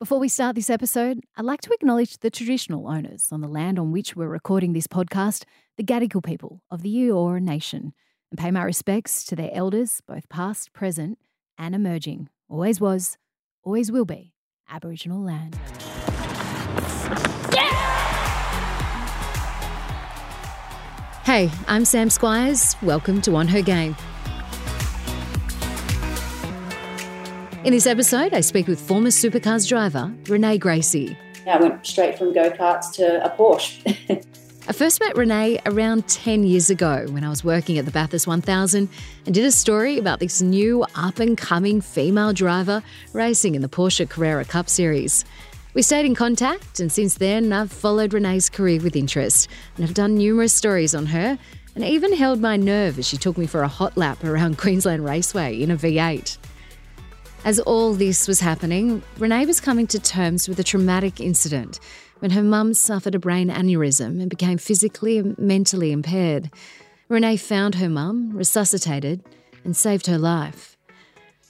Before we start this episode, I'd like to acknowledge the traditional owners on the land on which we're recording this podcast, the Gadigal people of the Eora Nation, and pay my respects to their elders, both past, present, and emerging. Always was, always will be, Aboriginal land. Yeah! Hey, I'm Sam Squires. Welcome to On Her Game. In this episode, I speak with former Supercars driver Renee Gracie. I went straight from go-karts to a Porsche. I first met Renee around 10 years ago when I was working at the Bathurst 1000 and did a story about this new up-and-coming female driver racing in the Porsche Carrera Cup Series. We stayed in contact, and since then I've followed Renee's career with interest and have done numerous stories on her and even held my nerve as she took me for a hot lap around Queensland Raceway in a V8. As all this was happening, Renee was coming to terms with a traumatic incident when her mum suffered a brain aneurysm and became physically and mentally impaired. Renee found her mum, resuscitated, and saved her life.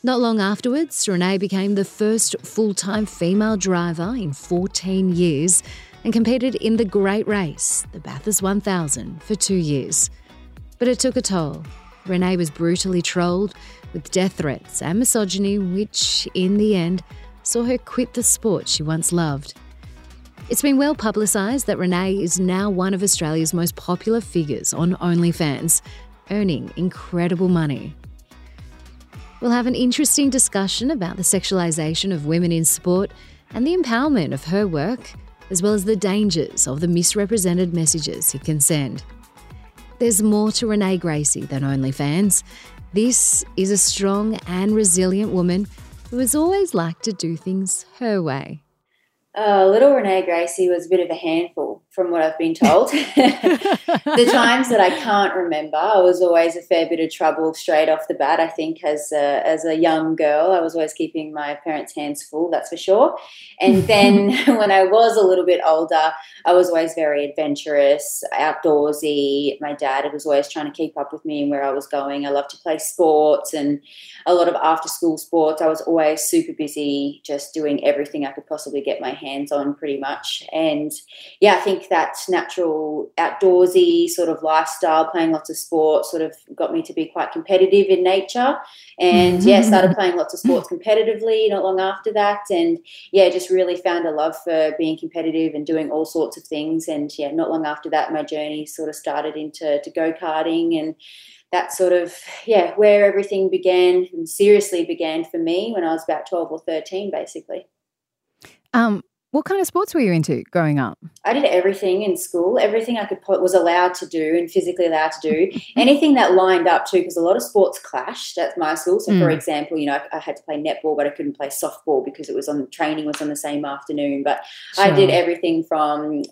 Not long afterwards, Renee became the first full-time female driver in 14 years and competed in the great race, the Bathurst 1000, for 2 years. But it took a toll. Renee was brutally trolled with death threats and misogyny, which, in the end, saw her quit the sport she once loved. It's been well publicised that Renee is now one of Australia's most popular figures on OnlyFans, earning incredible money. We'll have an interesting discussion about the sexualisation of women in sport and the empowerment of her work, as well as the dangers of the misrepresented messages it can send. There's more to Renee Gracie than OnlyFans. This is a strong and resilient woman who has always liked to do things her way. Little Renee Gracie was a bit of a handful from what I've been told. The times that I can't remember, I was always a fair bit of trouble straight off the bat. I think as a young girl, I was always keeping my parents' hands full, that's for sure. And then when I was a little bit older, I was always very adventurous, outdoorsy. My dad was always trying to keep up with me and where I was going. I loved to play sports and a lot of after-school sports. I was always super busy, just doing everything I could possibly get my hands on pretty much. And yeah, I think that natural outdoorsy sort of lifestyle, playing lots of sports, sort of got me to be quite competitive in nature. And yeah, started playing lots of sports competitively not long after that. And yeah, just really found a love for being competitive and doing all sorts of things. And yeah, not long after that, my journey sort of started into go-karting, and that's sort of, yeah, where everything began and seriously began for me when I was about 12 or 13 basically. What kind of sports were you into growing up? I did everything in school, everything I could was allowed to do and physically allowed to do, anything that lined up to, because a lot of sports clashed at my school. So, for example, you know, I had to play netball, but I couldn't play softball because it was on training was on the same afternoon. But sure. I did everything from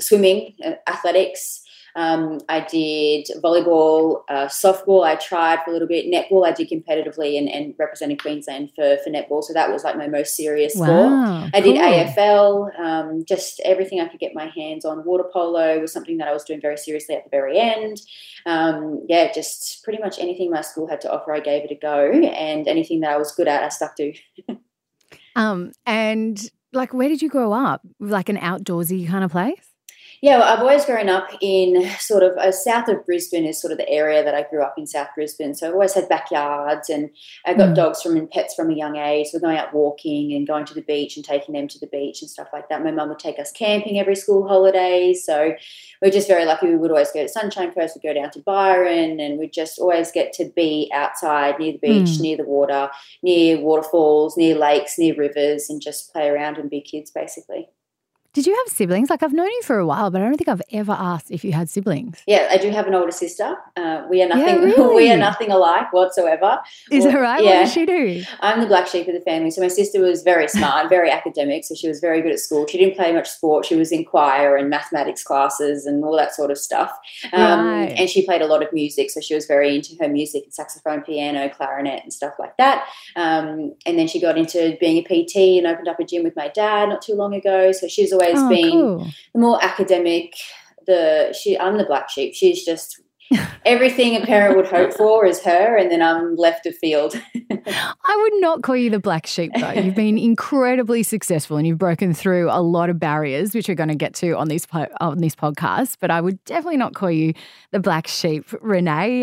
swimming, athletics. I did volleyball, softball I tried for a little bit, netball I did competitively and represented Queensland for netball. So that was like my most serious sport. I did AFL, just everything I could get my hands on. Water polo was something that I was doing very seriously at the very end. Yeah, just pretty much anything my school had to offer I gave it a go, and anything that I was good at I stuck to. And like, where did you grow up? Like an outdoorsy kind of place? Yeah, well, I've always grown up in sort of south of Brisbane is sort of the area that I grew up in, South Brisbane. So I've always had backyards, and I got dogs from and pets from a young age. So we're going out walking and going to the beach and taking them to the beach and stuff like that. My mum would take us camping every school holidays. So we're just very lucky. We would always go to Sunshine Coast, we'd go down to Byron, and we'd just always get to be outside near the beach, near the water, near waterfalls, near lakes, near rivers, and just play around and be kids basically. Did you have siblings? Like, I've known you for a while, but I don't think I've ever asked if you had siblings. Yeah, I do have an older sister. We are nothing alike whatsoever. Is that right? Yeah. What does she do? I'm the black sheep of the family. So my sister was very smart, very academic, so she was very good at school. She didn't play much sport. She was in choir and mathematics classes and all that sort of stuff. Right. And she played a lot of music, so she was very into her music and saxophone, piano, clarinet and stuff like that. And then she got into being a PT and opened up a gym with my dad not too long ago. So she's always been the more academic. I'm the black sheep. She's just Everything a parent would hope for is her, and then I'm left of field. I would not call you the black sheep, though. You've been incredibly successful and you've broken through a lot of barriers, which we're going to get to on this podcast, but I would definitely not call you the black sheep, Renee.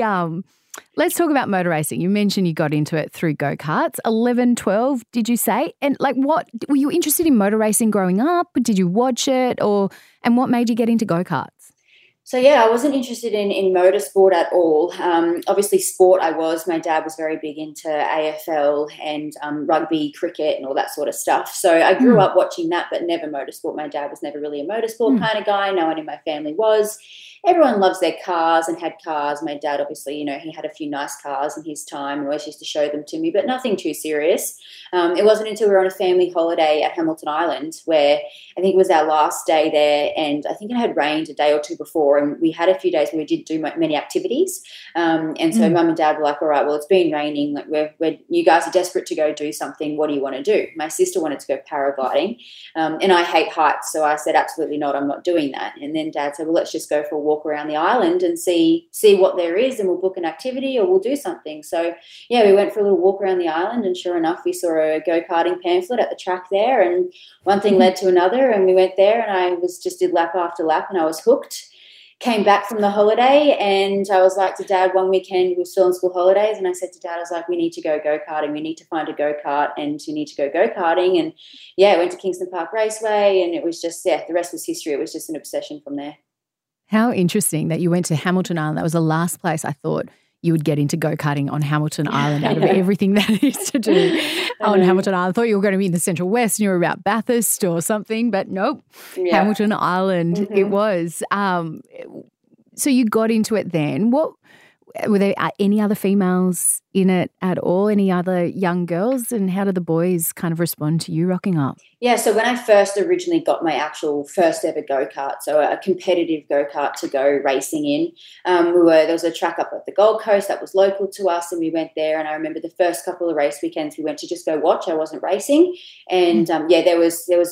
Let's talk about motor racing. You mentioned you got into it through go-karts, 11, 12, did you say? And were you interested in motor racing growing up? Did you watch it, and what made you get into go-karts? So, I wasn't interested in motorsport at all. Obviously, sport I was. My dad was very big into AFL and rugby, cricket and all that sort of stuff. So I grew up watching that but never motorsport. My dad was never really a motorsport kind of guy. No one in my family was. Everyone loves their cars and had cars. My dad obviously, he had a few nice cars in his time and always used to show them to me, but nothing too serious. It wasn't until we were on a family holiday at Hamilton Island where I think it was our last day there, and I think it had rained a day or two before, and we had a few days where we did do many activities. And so Mum and Dad were like, all right, well, it's been raining. Like you guys are desperate to go do something. What do you want to do? My sister wanted to go paragliding, and I hate heights, so I said, absolutely not, I'm not doing that. And then Dad said, well, let's just go for a walk around the island and see what there is, and we'll book an activity or we'll do something. So we went for a little walk around the island, and sure enough we saw a go-karting pamphlet at the track there, and one thing led to another, and we went there, and I did lap after lap, and I was hooked. Came back from the holiday, and I was like to Dad one weekend, we were still on school holidays, and I said to Dad, I was like, we need to go go-karting. We need to find a go-kart and you need to go go-karting. And I went to Kingston Park Raceway, and it was just, the rest was history. It was just an obsession from there. How interesting that you went to Hamilton Island. That was the last place I thought you would get into go-karting, on Hamilton Island, out of everything that is to do on Hamilton Island. I thought you were going to be in the Central West and you were about Bathurst or something, but nope, Hamilton Island it was. So you got into it then. Were there any other females in it at all? Any other young girls? And how did the boys kind of respond to you rocking up? Yeah, so when I first originally got my actual first ever go-kart, so a competitive go-kart to go racing in, there was a track up at the Gold Coast that was local to us, and we went there, and I remember the first couple of race weekends we went to just go watch. I wasn't racing, and it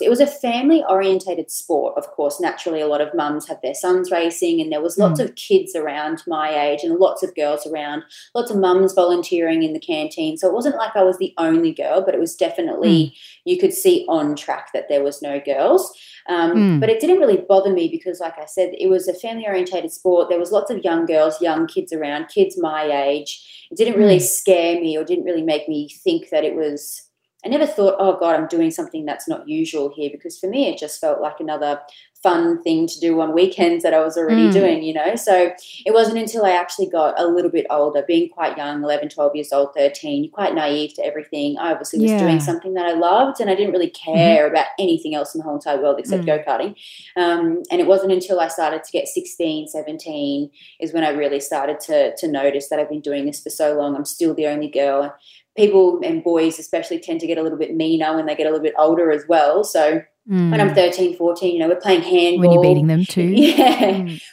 was a family-orientated sport, of course. Naturally, a lot of mums had their sons racing, and there was lots of kids around my age and lots of girls around, lots of mums volunteering in the canteen. So it wasn't like I was the only girl, but it was definitely, you could see on track that there was no girls. But it didn't really bother me because, like I said, it was a family-orientated sport. There was lots of young girls, young kids around, kids my age. It didn't really scare me or didn't really make me think that it was – I never thought, oh, God, I'm doing something that's not usual here, because for me it just felt like another fun thing to do on weekends that I was already doing, So it wasn't until I actually got a little bit older, being quite young, 11, 12 years old, 13, quite naive to everything. I obviously was doing something that I loved, and I didn't really care about anything else in the whole entire world except go-karting. And it wasn't until I started to get 16, 17 is when I really started to notice that I've been doing this for so long. I'm still the only girl. People and boys especially tend to get a little bit meaner when they get a little bit older as well. So when I'm 13, 14, we're playing handball. When you're beating them too.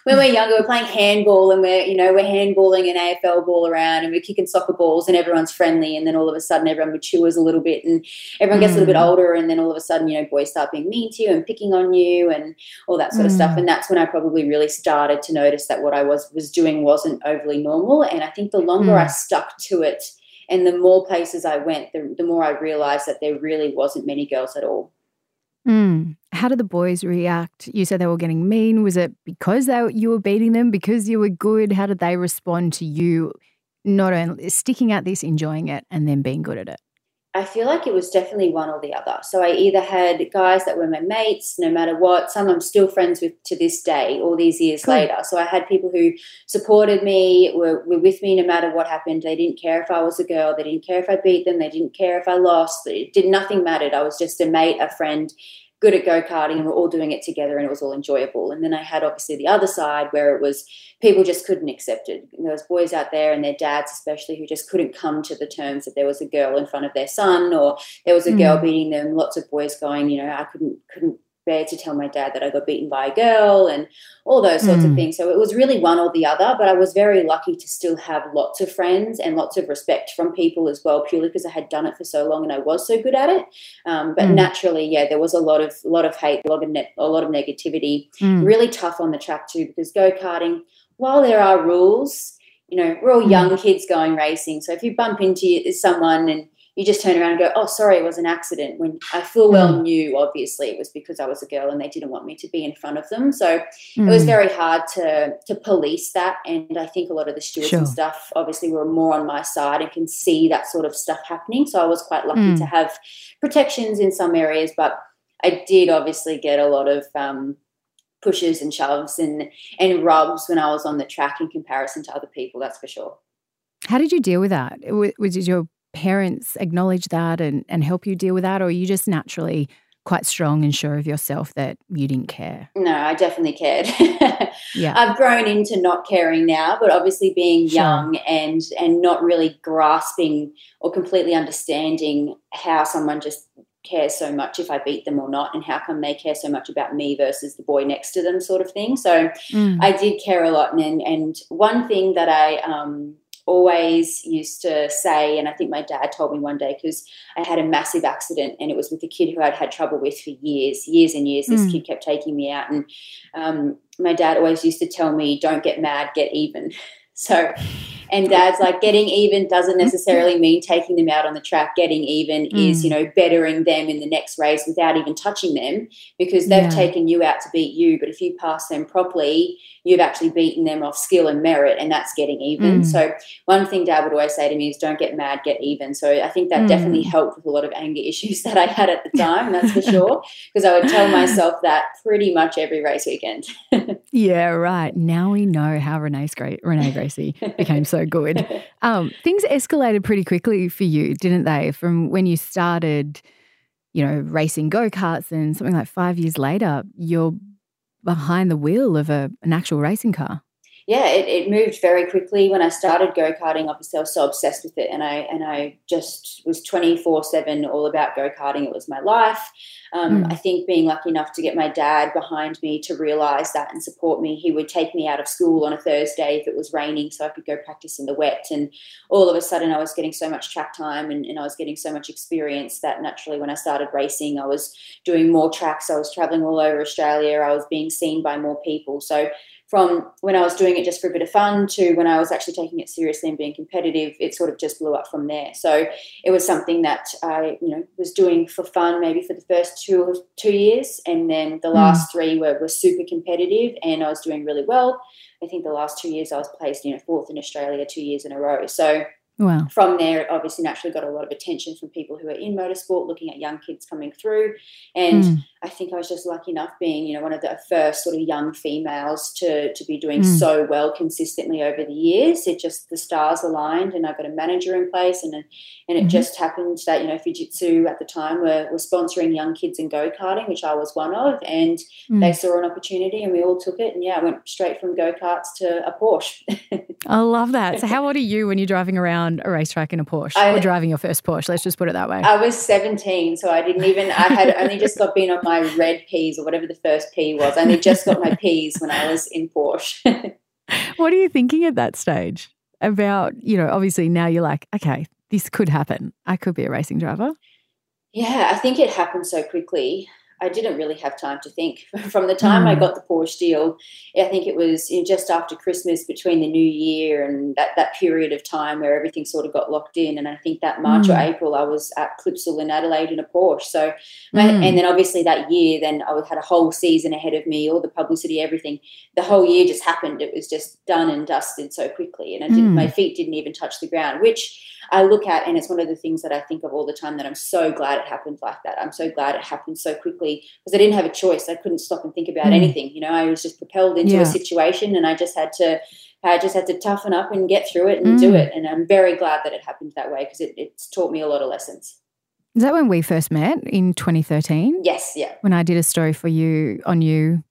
When we're younger, we're playing handball, and we're handballing an AFL ball around, and we're kicking soccer balls, and everyone's friendly, and then all of a sudden everyone matures a little bit, and everyone gets a little bit older, and then all of a sudden, boys start being mean to you and picking on you and all that sort of stuff. And that's when I probably really started to notice that what I was doing wasn't overly normal. And I think the longer I stuck to it, and the more places I went, the more I realised that there really wasn't many girls at all. How did the boys react? You said they were getting mean. Was it because you were beating them, because you were good? How did they respond to you not only sticking at this, enjoying it, and then being good at it? I feel like it was definitely one or the other. So I either had guys that were my mates, no matter what, some I'm still friends with to this day, all these years later. So I had people who supported me, were with me no matter what happened. They didn't care if I was a girl. They didn't care if I beat them. They didn't care if I lost. Nothing mattered. I was just a mate, a friend, good at go-karting, and we're all doing it together, and it was all enjoyable. And then I had obviously the other side where it was people just couldn't accept it. There was boys out there and their dads especially who just couldn't come to the terms that there was a girl in front of their son, or there was a girl beating them. Lots of boys going, I couldn't bear to tell my dad that I got beaten by a girl and all those sorts of things. So it was really one or the other, but I was very lucky to still have lots of friends and lots of respect from people as well, purely because I had done it for so long and I was so good at it. But naturally, there was a lot of hate, a lot of negativity, really tough on the track too, because go-karting while there are rules, you know, we're all young kids going racing. So if you bump into someone and you just turn around and go, oh, sorry, it was an accident, when I full well knew, obviously, it was because I was a girl and they didn't want me to be in front of them. So it was very hard to police that. And I think a lot of the stewards and stuff obviously were more on my side and can see that sort of stuff happening. So I was quite lucky to have protections in some areas, but I did obviously get a lot of pushes and shoves and rubs when I was on the track in comparison to other people, that's for sure. How did you deal with that? Did your parents acknowledge that and help you deal with that, or are you just naturally quite strong and sure of yourself that you didn't care? No, I definitely cared. Yeah, I've grown into not caring now, but obviously being young and not really grasping or completely understanding how someone just cares so much if I beat them or not, and how come they care so much about me versus the boy next to them sort of thing. So I did care a lot, and one thing that I always used to say, and I think my dad told me one day, because I had a massive accident and it was with a kid who I'd had trouble with for years and years. This kid kept taking me out, and my dad always used to tell me, don't get mad, get even. So, and Dad's like, getting even doesn't necessarily mean taking them out on the track. Getting even is, you know, bettering them in the next race without even touching them, because they've taken you out to beat you. But if you pass them properly, you've actually beaten them off skill and merit, and that's getting even. So one thing Dad would always say to me is, don't get mad, get even. So I think that definitely helped with a lot of anger issues that I had at the time, that's for sure, because I would tell myself that pretty much every race weekend. Yeah, right. Now we know how Renee Gracie became so good. Things escalated pretty quickly for you, didn't they? From when you started, you know, racing go-karts, and something like 5 years later, you're behind the wheel of an actual racing car. Yeah, it moved very quickly. When I started go-karting, obviously I was so obsessed with it, and I just was 24/7 all about go-karting. It was my life. I think being lucky enough to get my dad behind me to realise that and support me, he would take me out of school on a Thursday if it was raining so I could go practice in the wet, and all of a sudden I was getting so much track time and I was getting so much experience that naturally when I started racing I was doing more tracks, I was travelling all over Australia, I was being seen by more people. So from when I was doing it just for a bit of fun to when I was actually taking it seriously and being competitive, it sort of just blew up from there. So it was something that I, you know, was doing for fun maybe for the first two years, and then the last three were super competitive, and I was doing really well. I think the last 2 years I was placed, you know, fourth in Australia 2 years in a row. So wow. From there, it obviously naturally got a lot of attention from people who are in motorsport, looking at young kids coming through. And I think I was just lucky enough being, you know, one of the first sort of young females to be doing so well consistently over the years. It just, the stars aligned, and I got a manager in place, and it just happened that, you know, Fujitsu at the time were sponsoring young kids in go-karting, which I was one of, and they saw an opportunity and we all took it. And yeah, I went straight from go-karts to a Porsche. I love that. So how old are you when you're driving around a racetrack in a Porsche, or driving your first Porsche? Let's just put it that way. I was 17, so I had only just got being on my red P's or whatever the first P was. I only just got my P's when I was in Porsche. What are you thinking at that stage about, you know, obviously now you're like, okay, this could happen. I could be a racing driver. Yeah, I think it happened so quickly. I didn't really have time to think. From the time I got the Porsche deal, I think it was just after Christmas, between the New Year and that period of time where everything sort of got locked in. And I think that March or April I was at Clipsal in Adelaide in a Porsche. So, and then obviously that year then I had a whole season ahead of me, all the publicity, everything. The whole year just happened. It was just done and dusted so quickly, and I didn't, my feet didn't even touch the ground, which I look at, and it's one of the things that I think of all the time, that I'm so glad it happened like that. I'm so glad it happened so quickly, because I didn't have a choice. I couldn't stop and think about anything. You know, I was just propelled into a situation, and I just had to toughen up and get through it and do it. And I'm very glad that it happened that way, because it's taught me a lot of lessons. Is that when we first met in 2013? Yes, yeah. When I did a story for you on you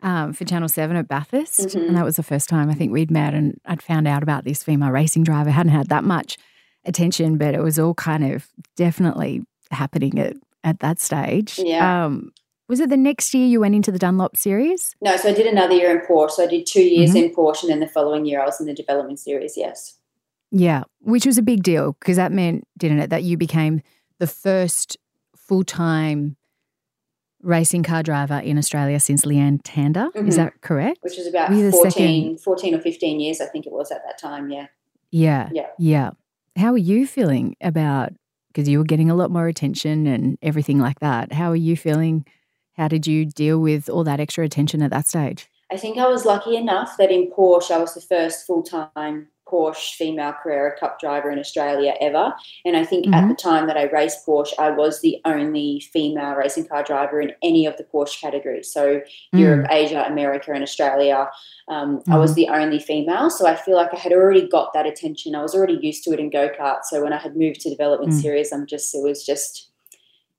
for Channel 7 at Bathurst, and that was the first time I think we'd met, and I'd found out about this female racing driver. I hadn't had that much attention, but it was all kind of definitely happening at that stage. Yeah. Was it the next year you went into the Dunlop Series? No, so I did another year in Porsche. So I did 2 years in Porsche, and then the following year I was in the Development Series, yes. Yeah, which was a big deal, because that meant, didn't it, that you became the first full-time racing car driver in Australia since Leanne Tander. Mm-hmm. Is that correct? Which is about 14 or 15 years, I think it was at that time, yeah. Yeah, yeah. Yeah. How are you feeling about, because you were getting a lot more attention and everything like that, how are you feeling? How did you deal with all that extra attention at that stage? I think I was lucky enough that in Porsche I was the first full-time Porsche female Carrera Cup driver in Australia ever, and I think at the time that I raced Porsche I was the only female racing car driver in any of the Porsche categories, so Europe, Asia, America and Australia. I was the only female, so I feel like I had already got that attention. I was already used to it in go-kart, so when I had moved to development series it was just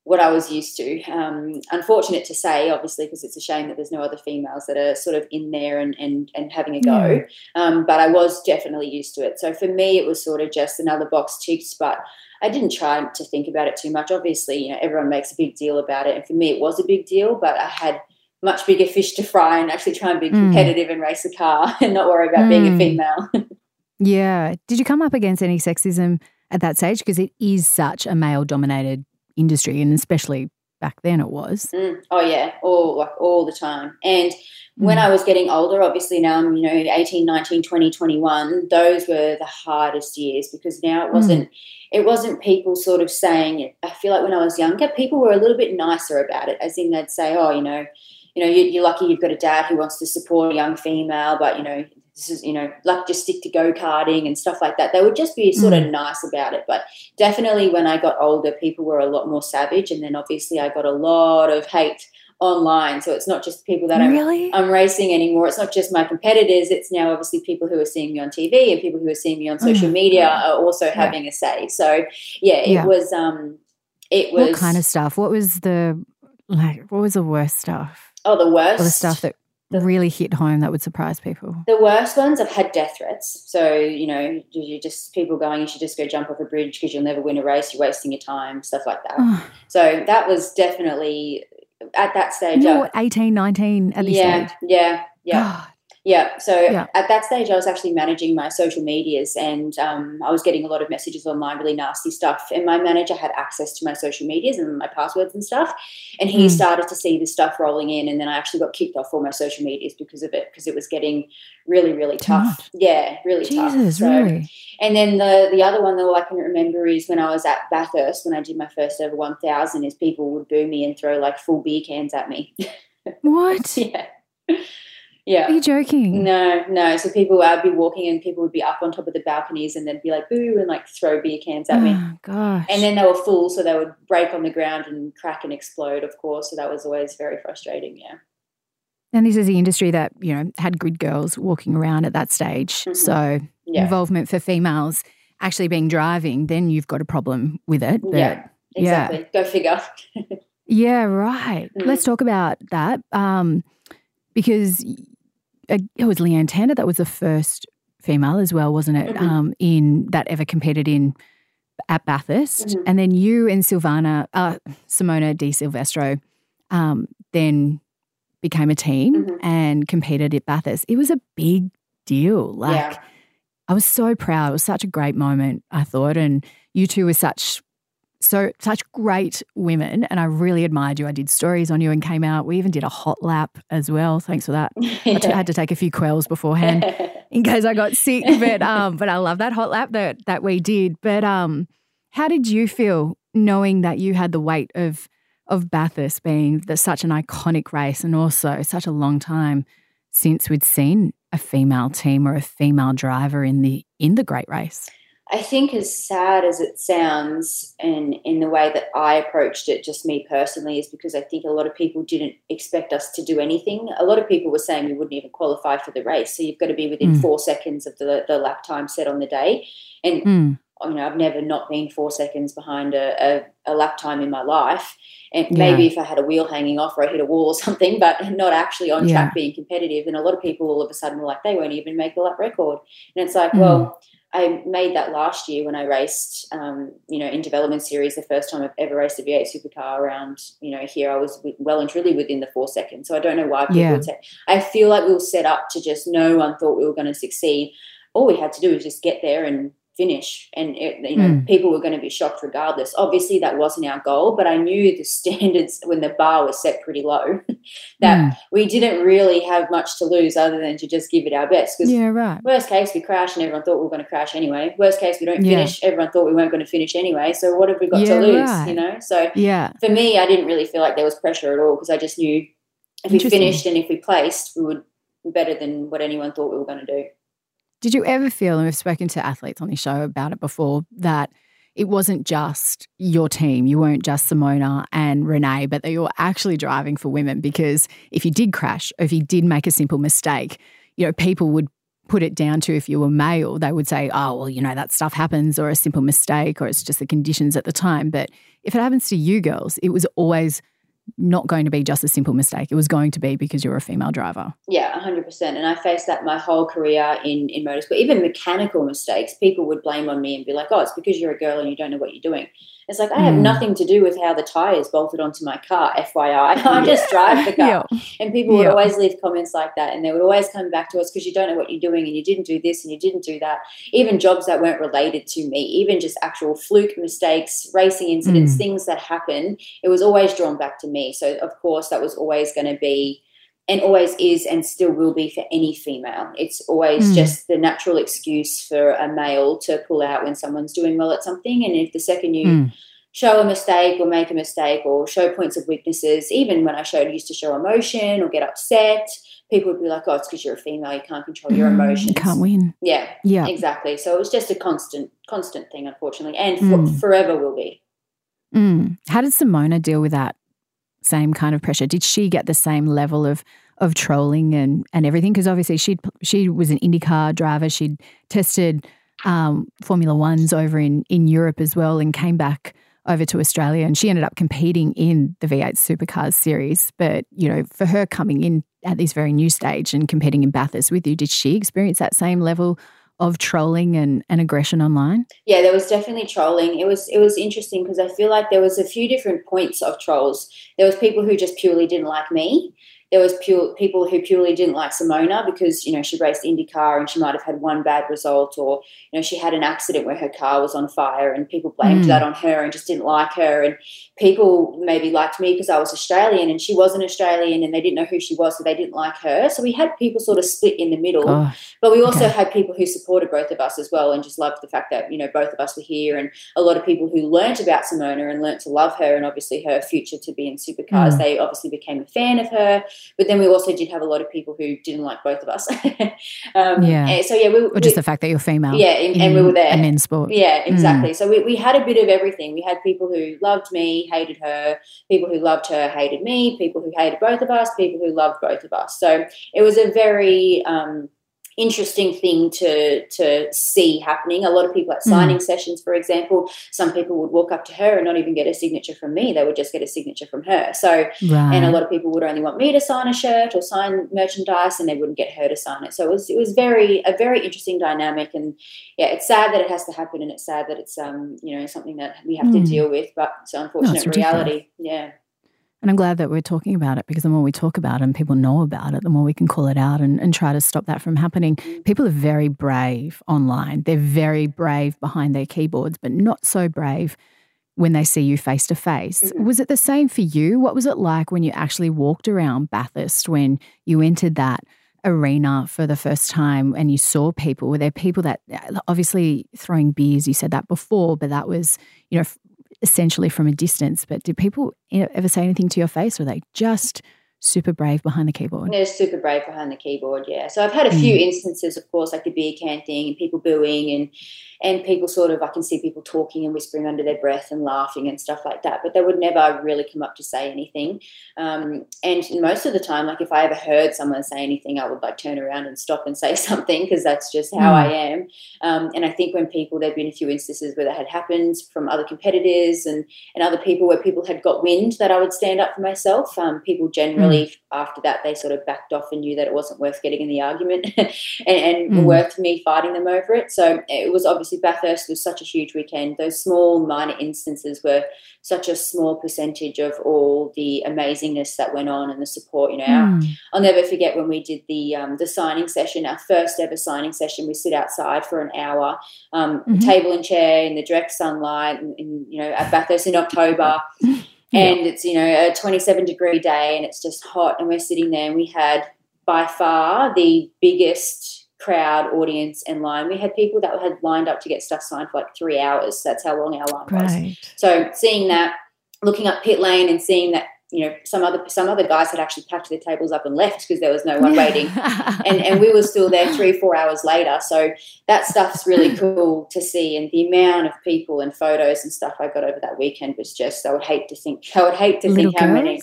what I was used to. Unfortunate to say, obviously, because it's a shame that there's no other females that are sort of in there and having a go. But I was definitely used to it. So for me, it was sort of just another box ticked, but I didn't try to think about it too much. Obviously, you know, everyone makes a big deal about it. And for me, it was a big deal, but I had much bigger fish to fry and actually try and be competitive and race a car and not worry about being a female. Yeah. Did you come up against any sexism at that stage? Because it is such a male-dominated industry, and especially back then it was. Oh yeah, all the time. And when I was getting older, obviously now I'm 18, 19, 20, 21, those were the hardest years, because now it wasn't people sort of saying it. I feel like when I was younger, people were a little bit nicer about it, as in they'd say, oh, you're lucky you've got a dad who wants to support a young female, but this is, luck, just stick to go-karting and stuff like that. They would just be sort of nice about it. But definitely when I got older, people were a lot more savage, and then obviously I got a lot of hate online. So it's not just people that I'm racing anymore. It's not just my competitors. It's now obviously people who are seeing me on TV and people who are seeing me on social media are also having a say. So, it was. What kind of stuff? What was the worst stuff? Oh, the worst? Or the stuff that really hit home that would surprise people? The worst ones, I've had death threats. So, people going, you should just go jump off a bridge because you'll never win a race, you're wasting your time, stuff like that. Oh. So that was definitely at that stage. You know what, 18, 19 at this stage? Yeah. God. Yeah, so at that stage I was actually managing my social medias, and I was getting a lot of messages online, really nasty stuff, and my manager had access to my social medias and my passwords and stuff, and he started to see this stuff rolling in, and then I actually got kicked off all my social medias because of it, because it was getting really, really tough. Yeah, really tough. Jesus, so, really? And then the other one, though, I can remember is when I was at Bathurst, when I did my first over 1,000, is people would boo me and throw like full beer cans at me. What? Yeah. Yeah. Are you joking? No. So I'd be walking and people would be up on top of the balconies and they'd be like, boo, and like throw beer cans at me. Oh, gosh. And then they were full, so they would break on the ground and crack and explode, of course. So that was always very frustrating, yeah. And this is the industry that, had grid girls walking around at that stage. Mm-hmm. So involvement for females actually being driving, then you've got a problem with it. But, yeah, exactly. Yeah. Go figure. Yeah, right. Mm. Let's talk about that because it was Leanne Tander that was the first female as well, wasn't it, in that ever competed in at Bathurst. Mm-hmm. And then you and Simona Di Silvestro then became a team and competed at Bathurst. It was a big deal. Like I was so proud. It was such a great moment, I thought. And you two were such great women, and I really admired you. I did stories on you and came out. We even did a hot lap as well. Thanks for that. I had to take a few quells beforehand in case I got sick. But I love that hot lap that we did. But how did you feel knowing that you had the weight of Bathurst being such an iconic race, and also such a long time since we'd seen a female team or a female driver in the great race? I think as sad as it sounds, and in the way that I approached it, just me personally, is because I think a lot of people didn't expect us to do anything. A lot of people were saying we wouldn't even qualify for the race, so you've got to be within 4 seconds of the lap time set on the day. And I've never not been 4 seconds behind a lap time in my life, and maybe if I had a wheel hanging off or I hit a wall or something, but not actually on track being competitive. And a lot of people all of a sudden were like, they won't even make the lap record. And it's like, well, I made that last year when I raced, in development series, the first time I've ever raced a V8 supercar around, here. I was well and truly within the 4 seconds. So I don't know why people would say. I feel like we were set up to just, no one thought we were going to succeed. All we had to do was just get there and finish, and it, you know, people were going to be shocked regardless. Obviously that wasn't our goal, but I knew the standards when the bar was set pretty low that we didn't really have much to lose other than to just give it our best, because worst case we crash and everyone thought we were going to crash anyway, worst case we don't finish, everyone thought we weren't going to finish anyway, so what have we got to lose, you know? So for me, I didn't really feel like there was pressure at all, because I just knew if we finished and if we placed, we would be better than what anyone thought we were going to do. Did you ever feel, and we've spoken to athletes on this show about it before, that it wasn't just your team, you weren't just Simona and Renee, but that you were actually driving for women? Because if you did crash, or if you did make a simple mistake, you know, people would put it down to, if you were male, they would say, oh, well, you know, that stuff happens, or a simple mistake, or it's just the conditions at the time. But if it happens to you girls, it was always not going to be just a simple mistake. It was going to be because you're a female driver. Yeah, 100%. And I faced that my whole career in motorsport. Even mechanical mistakes, people would blame on me and be like, oh, it's because you're a girl and you don't know what you're doing. It's like, I have nothing to do with how the tyre is bolted onto my car, FYI. I just drive the car. And people would always leave comments like that, and they would always come back to us, because you don't know what you're doing and you didn't do this and you didn't do that. Even jobs that weren't related to me, even just actual fluke mistakes, racing incidents, things that happen, it was always drawn back to me. So, of course, that was always going to be, and always is and still will be, for any female. It's always just the natural excuse for a male to pull out when someone's doing well at something. And if the second you show a mistake or make a mistake or show points of weaknesses, even when I used to show emotion or get upset, people would be like, oh, it's because you're a female, you can't control your emotions. You can't win. Yeah, exactly. So it was just a constant thing, unfortunately, and forever will be. How did Simona deal with that same kind of pressure? Did she get the same level of trolling and everything? Because obviously she was an IndyCar driver. She'd tested Formula Ones over in Europe as well, and came back over to Australia, and she ended up competing in the V8 Supercars series. But, you know, for her coming in at this very new stage and competing in Bathurst with you, did she experience that same level of trolling and aggression online? Yeah, there was definitely trolling. It was interesting, because I feel like there was a few different points of trolls. There was people who just purely didn't like me. There was people who purely didn't like Simona because, you know, she raced IndyCar and she might have had one bad result, or, you know, she had an accident where her car was on fire, and people blamed that on her and just didn't like her. And people maybe liked me because I was Australian and she wasn't Australian, and they didn't know who she was, so they didn't like her. So we had people sort of split in the middle, but we also had people who supported both of us as well and just loved the fact that, you know, both of us were here, and a lot of people who learnt about Simona and learnt to love her, and obviously her future to be in Supercars, they obviously became a fan of her. But then we also did have a lot of people who didn't like both of us. So, yeah. Or just the fact that you're female. Yeah, and we were there. A men's sport. Yeah, exactly. So we had a bit of everything. We had people who loved me, hated her, people who loved her, hated me, people who hated both of us, people who loved both of us. So it was a very interesting thing to see happening. A lot of people at signing sessions, for example, some people would walk up to her and not even get a signature from me. They would just get a signature from her. So, and a lot of people would only want me to sign a shirt or sign merchandise, and they wouldn't get her to sign it. So it was a very interesting dynamic. And yeah, it's sad that it has to happen, and it's sad that it's, you know, something that we have to deal with, but it's an unfortunate reality. Yeah. And I'm glad that we're talking about it, because the more we talk about it and people know about it, the more we can call it out and try to stop that from happening. People are very brave online. They're very brave behind their keyboards, but not so brave when they see you face to face. Was it the same for you? What was it like when you actually walked around Bathurst, when you entered that arena for the first time and you saw people? Were there people that obviously throwing beers, you said that before, but that was, you know, essentially from a distance, but did people ever say anything to your face, or were they just super brave behind the keyboard? They're super brave behind the keyboard, yeah. So I've had a few instances, of course, like the beer can thing and people booing and people sort of, I can see people talking and whispering under their breath and laughing and stuff like that, but they would never really come up to say anything. And most of the time, like if I ever heard someone say anything, I would like turn around and stop and say something, because that's just how I am. And I think when people, there've been a few instances where that had happened from other competitors and other people, where people had got wind that I would stand up for myself. People generally really after that they sort of backed off and knew that it wasn't worth getting in the argument and worth me fighting them over it. So it was obviously Bathurst was such a huge weekend. Those small minor instances were such a small percentage of all the amazingness that went on and the support, you know. I'll never forget when we did the signing session, our first ever signing session. We sit outside for an hour, table and chair in the direct sunlight, and, you know, at Bathurst in October. And it's, you know, a 27-degree day and it's just hot, and we're sitting there, and we had by far the biggest crowd, audience and line. We had people that had lined up to get stuff signed for like 3 hours. That's how long our line was. So seeing that, looking up pit lane and seeing that, you know, some other guys had actually packed their tables up and left because there was no one waiting. And we were still there 3-4 hours later. So that stuff's really cool to see. And the amount of people and photos and stuff I got over that weekend was just, I would hate to think how many,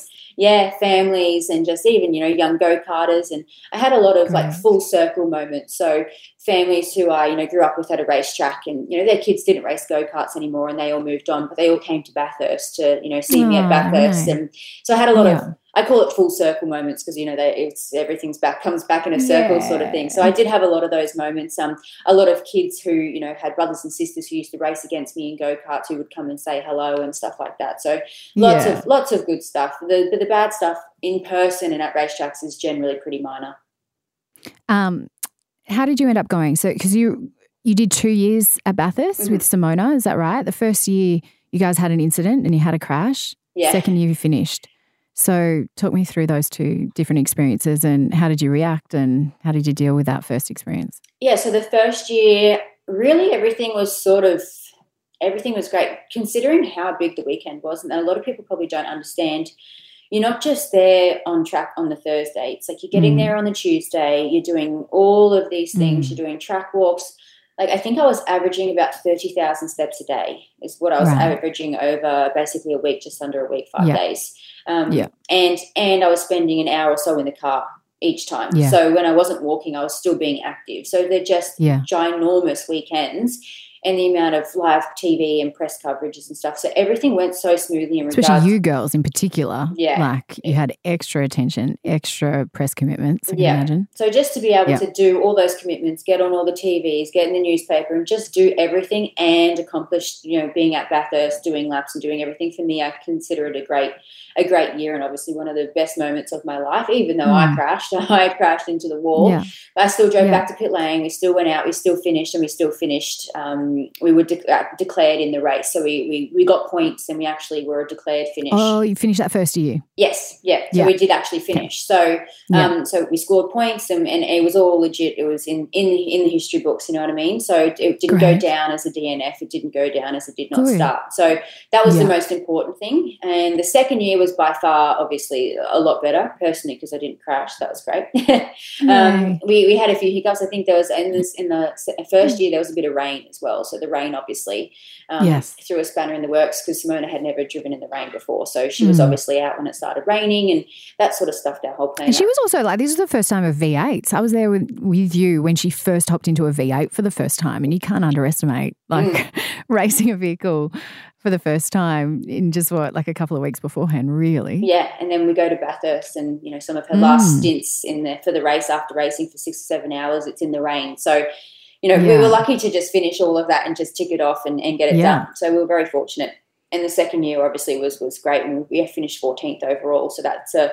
families and just even, you know, young go-karters. And I had a lot of like full circle moments. So families who I, you know, grew up with at a racetrack, and, you know, their kids didn't race go-karts anymore and they all moved on, but they all came to Bathurst to, you know, see me at Bathurst. And so I had a lot of, I call it full circle moments because, you know, everything comes back in a circle sort of thing. So I did have a lot of those moments. A lot of kids who, you know, had brothers and sisters who used to race against me in go-karts who would come and say hello and stuff like that. So lots of good stuff. But the bad stuff in person and at racetracks is generally pretty minor. How did you end up going? So because you did 2 years at Bathurst with Simona, is that right? The first year you guys had an incident and you had a crash. Yeah. Second year you finished. So talk me through those two different experiences and how did you react and how did you deal with that first experience? Yeah, so the first year really everything was great considering how big the weekend was, and a lot of people probably don't understand. You're not just there on track on the Thursday. It's like you're getting there on the Tuesday. You're doing all of these things. You're doing track walks. Like I think I was averaging about 30,000 steps a day is what I was averaging over basically a week, just under a week, 5 days. And I was spending an hour or so in the car each time. So when I wasn't walking, I was still being active. So they're just ginormous weekends. And the amount of live TV and press coverages and stuff. So everything went so smoothly in regards. Especially you girls in particular. Yeah. Like you had extra attention, extra press commitments, I can imagine. So just to be able to do all those commitments, get on all the TVs, get in the newspaper and just do everything and accomplish, you know, being at Bathurst, doing laps and doing everything. For me, I consider it a great year and obviously one of the best moments of my life, even though I crashed into the wall. Yeah. But I still drove back to pit lane. We still went out. We still finished and we still finished. We were declared in the race, so we got points and we actually were a declared finish. Oh, you finished that first year? Yes, so we did actually finish. Okay. So so we scored points and it was all legit. It was in the history books, you know what I mean? So it didn't go down as a DNF. It didn't go down as it did not start. So that was the most important thing. And the second year was by far obviously a lot better personally because I didn't crash. That was great. We had a few hiccups. I think there was in the first year there was a bit of rain as well. So the rain obviously threw a spanner in the works because Simona had never driven in the rain before. So she was obviously out when it started raining and that sort of stuffed our whole plan. And she was also like, this is the first time of V8s. I was there with you when she first hopped into a V8 for the first time, and you can't underestimate like racing a vehicle for the first time in just like a couple of weeks beforehand, really. Yeah, and then we go to Bathurst and, you know, some of her last stints for the race after racing for 6 or 7 hours, it's in the rain. So you know, we were lucky to just finish all of that and just tick it off and get it done. So we were very fortunate. And the second year obviously was great, and we finished 14th overall. So that's a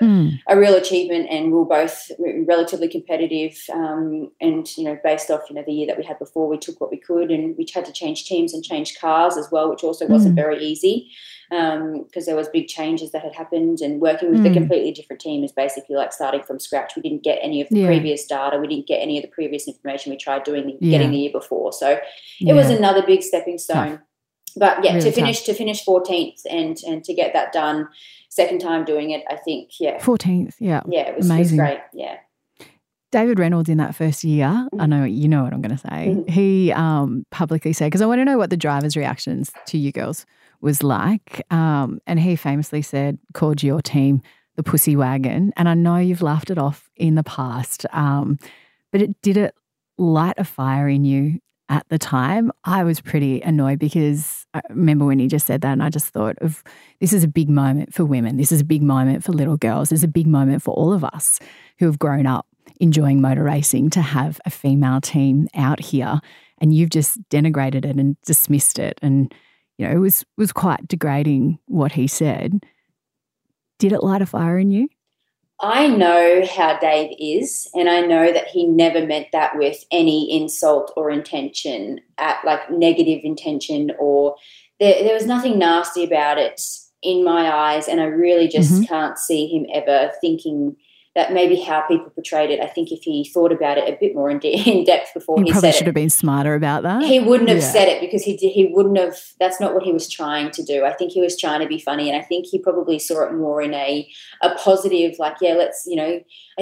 real achievement, and we were both relatively competitive. And, you know, based off, you know, the year that we had before, we took what we could, and we had to change teams and change cars as well, which also wasn't very easy because there was big changes that had happened, and working with a completely different team is basically like starting from scratch. We didn't get any of the previous data. We didn't get any of the previous information we tried getting the year before. So it was another big stepping stone. Tough. But, yeah, really to finish 14th and to get that done, second time doing it, I think, 14th, Yeah, it was amazing. It was great, David Reynolds in that first year, I know you know what I'm going to say, he publicly said, because I want to know what the driver's reactions to you girls was like, and he famously said, called your team the pussy wagon, and I know you've laughed it off in the past, but it did light a fire in you at the time, I was pretty annoyed because I remember when he just said that and I just thought of, this is a big moment for women. This is a big moment for little girls. This is a big moment for all of us who have grown up enjoying motor racing to have a female team out here, and you've just denigrated it and dismissed it. And, you know, it was quite degrading what he said. Did it light a fire in you? I know how Dave is, and I know that he never meant that with any insult or intention, negative intention, or there was nothing nasty about it in my eyes, and I really just can't see him ever thinking that maybe how people portrayed it. I think if he thought about it a bit more in depth before he said it. He probably should have been smarter about that. He wouldn't have said it because he wouldn't have – that's not what he was trying to do. I think he was trying to be funny, and I think he probably saw it more in a positive, I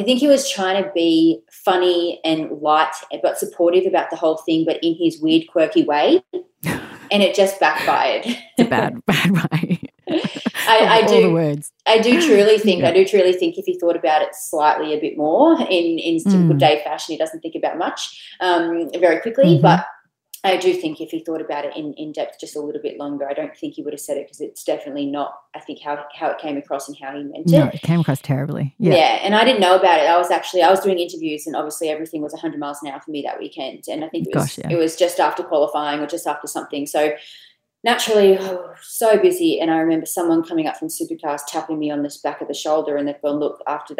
think he was trying to be funny and light but supportive about the whole thing, but in his weird, quirky way, and it just backfired. It's a bad way. I do truly think if he thought about it slightly a bit more in typical Dave fashion, he doesn't think about much very quickly, but I do think if he thought about it in depth just a little bit longer, I don't think he would have said it because it's definitely not, I think, how it came across and how he meant it. No, it came across terribly. Yeah, and I didn't know about it. I was doing interviews, and obviously everything was 100 miles an hour for me that weekend, and I think it was, it was just after qualifying or just after something. So naturally, so busy, and I remember someone coming up from Supercars tapping me on the back of the shoulder, and they've gone, look, after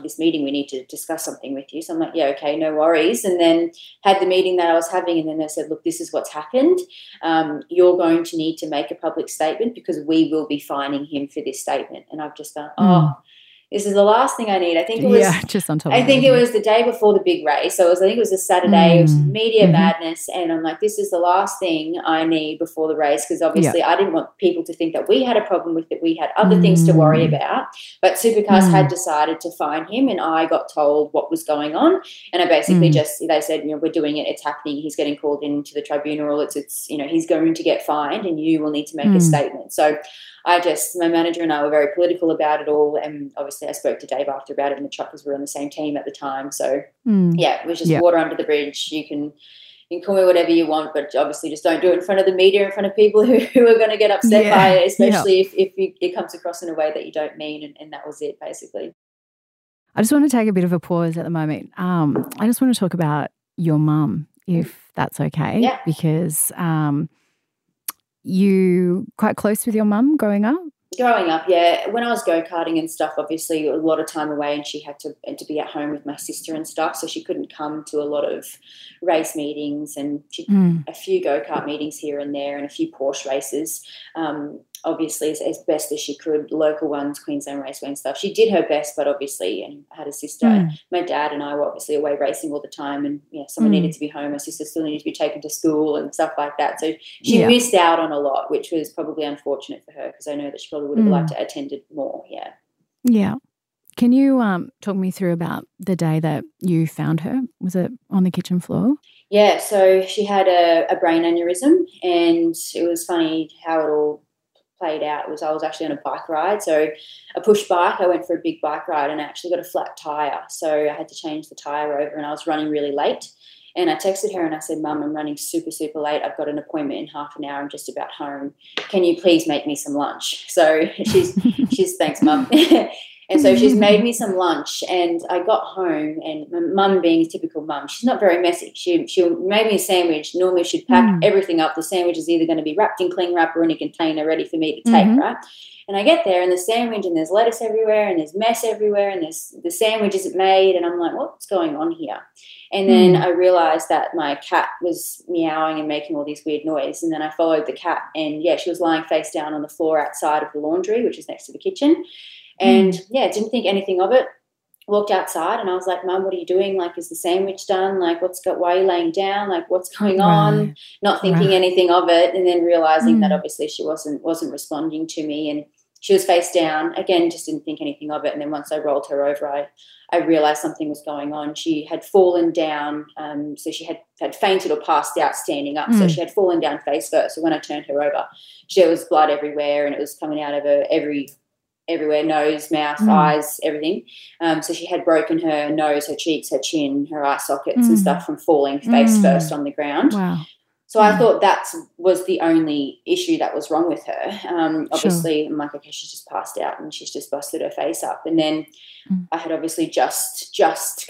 this meeting we need to discuss something with you. So I'm like, yeah, okay, no worries, and then had the meeting that I was having, and then they said, look, this is what's happened. You're going to need to make a public statement because we will be fining him for this statement. And I've just gone, this is the last thing I need. I think it was the day before the big race. So I think it was a Saturday. It was media madness, and I'm like, this is the last thing I need before the race because obviously I didn't want people to think that we had a problem with it. We had other things to worry about, but Supercars had decided to fine him, and I got told what was going on, and I basically they said, you know, we're doing it. It's happening. He's getting called into the tribunal. It's you know, he's going to get fined, and you will need to make a statement. So my manager and I were very political about it all, and obviously I spoke to Dave after about it, and the truckers were on the same team at the time. So, it was just water under the bridge. You can call me whatever you want, but obviously just don't do it in front of the media, in front of people who are going to get upset by it, especially if it comes across in a way that you don't mean, and that was it basically. I just want to take a bit of a pause at the moment. I just want to talk about your mum, if that's okay, because you quite close with your mum growing up? Growing up, yeah. When I was go-karting and stuff, obviously a lot of time away, and she had to be at home with my sister and stuff, so she couldn't come to a lot of race meetings, and a few go-kart meetings here and there and a few Porsche races, obviously as best as she could, local ones, Queensland Raceway and stuff. She did her best, but obviously, and I had a sister. My dad and I were obviously away racing all the time, and someone needed to be home. My sister still needed to be taken to school and stuff like that. So she missed out on a lot, which was probably unfortunate for her because I know that she probably would have liked to attend it more. Yeah. Yeah. Can you talk me through about the day that you found her? Was it on the kitchen floor? Yeah. So she had a brain aneurysm, and it was funny how it all played out. I was actually on a bike ride, so a push bike. I went for a big bike ride, and I actually got a flat tyre, so I had to change the tyre over, and I was running really late, and I texted her and I said, Mum, I'm running super, super late. I've got an appointment in half an hour. I'm just about home. Can you please make me some lunch? So she's thanks, Mum. And so she's made me some lunch, and I got home, and my mum, being a typical mum, she's not very messy. She made me a sandwich. Normally she'd pack everything up. The sandwich is either going to be wrapped in cling wrap or in a container ready for me to take, right? And I get there, and the sandwich, and there's lettuce everywhere, and there's mess everywhere, and the sandwich isn't made, and I'm like, what's going on here? And then I realised that my cat was meowing and making all these weird noises, and then I followed the cat, and, she was lying face down on the floor outside of the laundry, which is next to the kitchen. And, didn't think anything of it, walked outside, and I was like, Mum, what are you doing? Like, is the sandwich done? Like, why are you laying down? Like, what's going on? Not thinking anything of it, and then realising that obviously she wasn't responding to me, and she was face down. Again, just didn't think anything of it, and then once I rolled her over, I realised something was going on. She had fallen down, so she had fainted or passed out standing up, so she had fallen down face first. So when I turned her over, there was blood everywhere, and it was coming out of her every everywhere, nose, mouth, eyes, everything. So she had broken her nose, her cheeks, her chin, her eye sockets and stuff from falling face first on the ground. Wow. So I thought that was the only issue that was wrong with her. Obviously, I'm like, okay, she's just passed out and she's just busted her face up. And then I had obviously just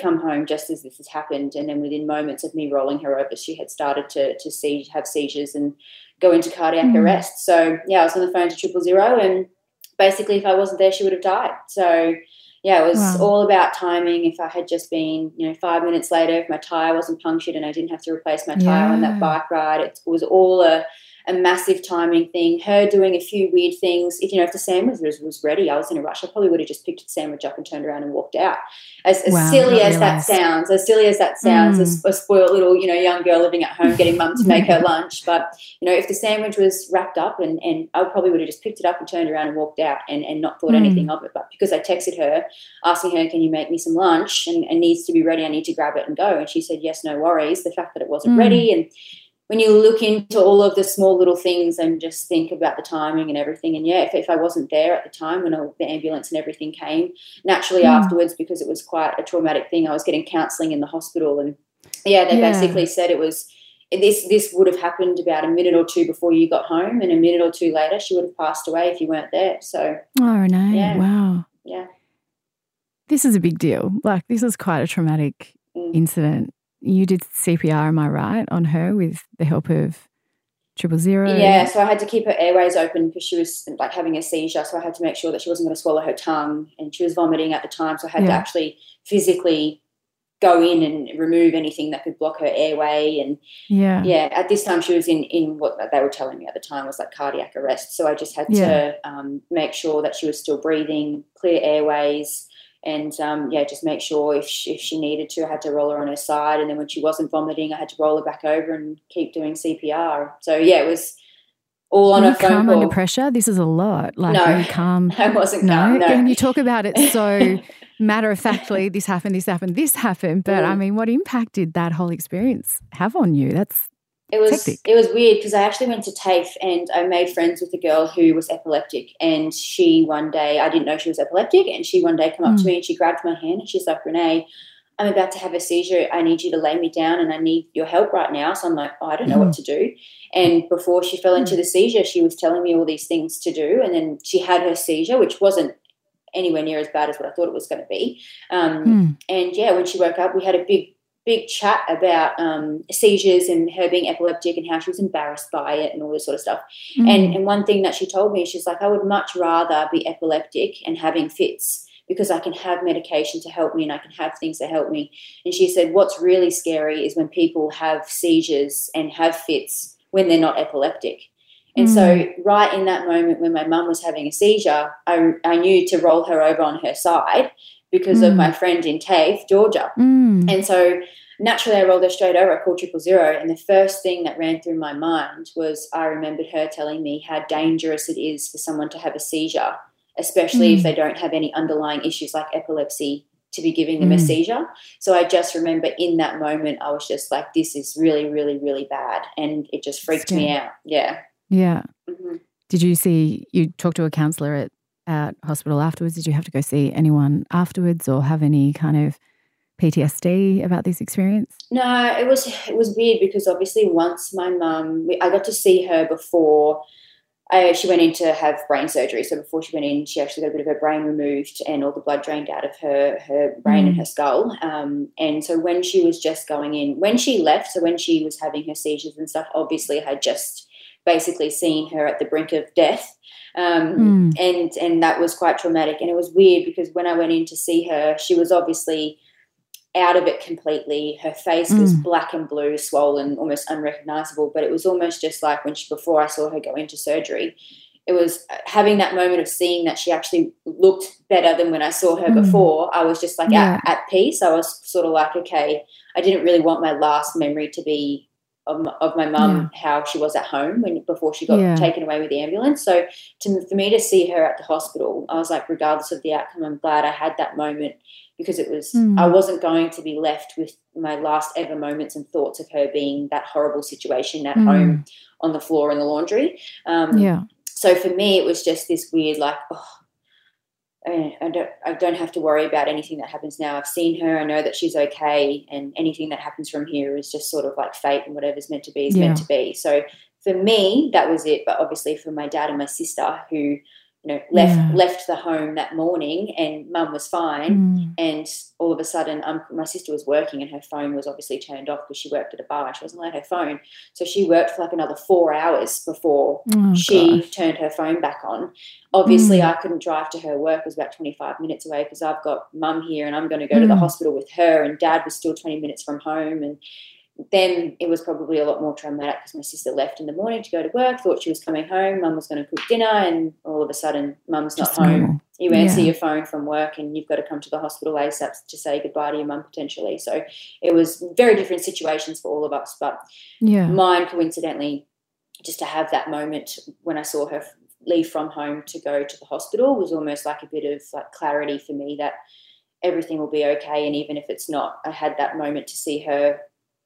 come home just as this has happened. And then within moments of me rolling her over, she had started to have seizures and go into cardiac arrest. So, yeah, I was on the phone to 000 and basically if I wasn't there, she would have died. So, yeah, it was all about timing. If I had just been, 5 minutes later, if my tyre wasn't punctured and I didn't have to replace my tyre on that bike ride, it was all a massive timing thing. Her doing a few weird things. If the sandwich was ready, I was in a rush. I probably would have just picked the sandwich up and turned around and walked out. As silly as that sounds, as a spoiled little, young girl living at home getting mum to make her lunch. But, if the sandwich was wrapped up and I probably would have just picked it up and turned around and walked out and not thought anything of it. But because I texted her, asking her, can you make me some lunch and needs to be ready, I need to grab it and go. And she said, yes, no worries. The fact that it wasn't ready, and when you look into all of the small little things and just think about the timing and everything, and, if I wasn't there at the time when the ambulance and everything came, naturally afterwards, because it was quite a traumatic thing, I was getting counselling in the hospital and, they basically said it was this would have happened about a minute or two before you got home, and a minute or two later she would have passed away if you weren't there. So, wow. Yeah. This is a big deal. Like, this is quite a traumatic incident. You did CPR, am I right, on her with the help of 000? Yeah, so I had to keep her airways open because she was like having a seizure, so I had to make sure that she wasn't going to swallow her tongue, and she was vomiting at the time, so I had to actually physically go in and remove anything that could block her airway. And, at this time she was in what they were telling me at the time was like cardiac arrest, so I just had to make sure that she was still breathing, clear airways. And, just make sure if she needed to, I had to roll her on her side. And then when she wasn't vomiting, I had to roll her back over and keep doing CPR. So, it was all on a phone call. Were you calm under pressure? This is a lot. Like, no, calm? I wasn't calm, no. And you talk about it so matter-of-factly, this happened. But, I mean, what impact did that whole experience have on you? It was weird because I actually went to TAFE and I made friends with a girl who was epileptic, and I didn't know she was epileptic, and she one day came up to me and she grabbed my hand and she's like, Renee, I'm about to have a seizure. I need you to lay me down and I need your help right now. So I'm like, oh, I don't know what to do. And before she fell into the seizure, she was telling me all these things to do, and then she had her seizure, which wasn't anywhere near as bad as what I thought it was going to be. And, when she woke up, we had a big chat about seizures and her being epileptic and how she was embarrassed by it and all this sort of stuff. And one thing that she told me, she's like, I would much rather be epileptic and having fits because I can have medication to help me and I can have things to help me. And she said, what's really scary is when people have seizures and have fits when they're not epileptic. And so right in that moment when my mum was having a seizure, I knew to roll her over on her side because of my friend in TAFE, Georgia. And so naturally I rolled her straight over. I called 000, and the first thing that ran through my mind was I remembered her telling me how dangerous it is for someone to have a seizure, especially if they don't have any underlying issues like epilepsy, to be giving them a seizure. So I just remember in that moment I was just like, this is really, really, really bad, and it just freaked me out. Yeah. Yeah. Mm-hmm. Did you talk to a counsellor at hospital afterwards? Did you have to go see anyone afterwards or have any kind of PTSD about this experience? No, it was weird because obviously once my mum, I got to see her before she went in to have brain surgery. So before she went in, she actually got a bit of her brain removed and all the blood drained out of her brain and her skull. And so when she was just going in, when she left, so when she was having her seizures and stuff, obviously I had just basically seen her at the brink of death. And that was quite traumatic, and it was weird because when I went in to see her, she was obviously out of it completely. Her face was black and blue, swollen, almost unrecognisable, but it was almost just like before I saw her go into surgery, it was having that moment of seeing that she actually looked better than when I saw her before. I was just like at peace. I was sort of like, okay, I didn't really want my last memory to be of my mum, how she was at home before she got taken away with the ambulance. So for me to see her at the hospital, I was like, regardless of the outcome, I'm glad I had that moment because it was I wasn't going to be left with my last ever moments and thoughts of her being that horrible situation at home on the floor in the laundry. So for me it was just this weird like, oh, I don't have to worry about anything that happens now. I've seen her. I know that she's okay, and anything that happens from here is just sort of like fate, and whatever's meant to be is meant to be. So for me, that was it. But obviously for my dad and my sister, who, you know, left the home that morning, and Mum was fine, and all of a sudden my sister was working and her phone was obviously turned off because she worked at a bar. She wasn't allowed her phone. So she worked for like another 4 hours before she turned her phone back on. Obviously, I couldn't drive to her work. It was about 25 minutes away because I've got Mum here and I'm going to go to the hospital with her, and Dad was still 20 minutes from home. And then it was probably a lot more traumatic because my sister left in the morning to go to work, thought she was coming home, Mum was going to cook dinner, and all of a sudden Mum's not home. You answer your phone from work and you've got to come to the hospital ASAP to say goodbye to your mum potentially. So it was very different situations for all of us. But mine, coincidentally, just to have that moment when I saw her leave from home to go to the hospital was almost like a bit of like clarity for me that everything will be okay. And even if it's not, I had that moment to see her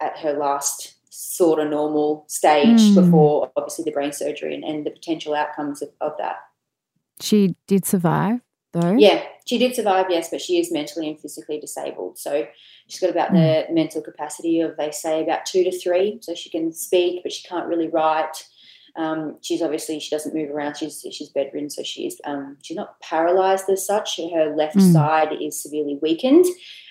at her last sort of normal stage before obviously the brain surgery and the potential outcomes of that. She did survive though? Yeah, she did survive, yes, but she is mentally and physically disabled. So she's got about the mental capacity of, they say, about 2 to 3. So she can speak but she can't really write. She's obviously, she doesn't move around. She's bedridden, so she's not paralysed as such. Her left side is severely weakened,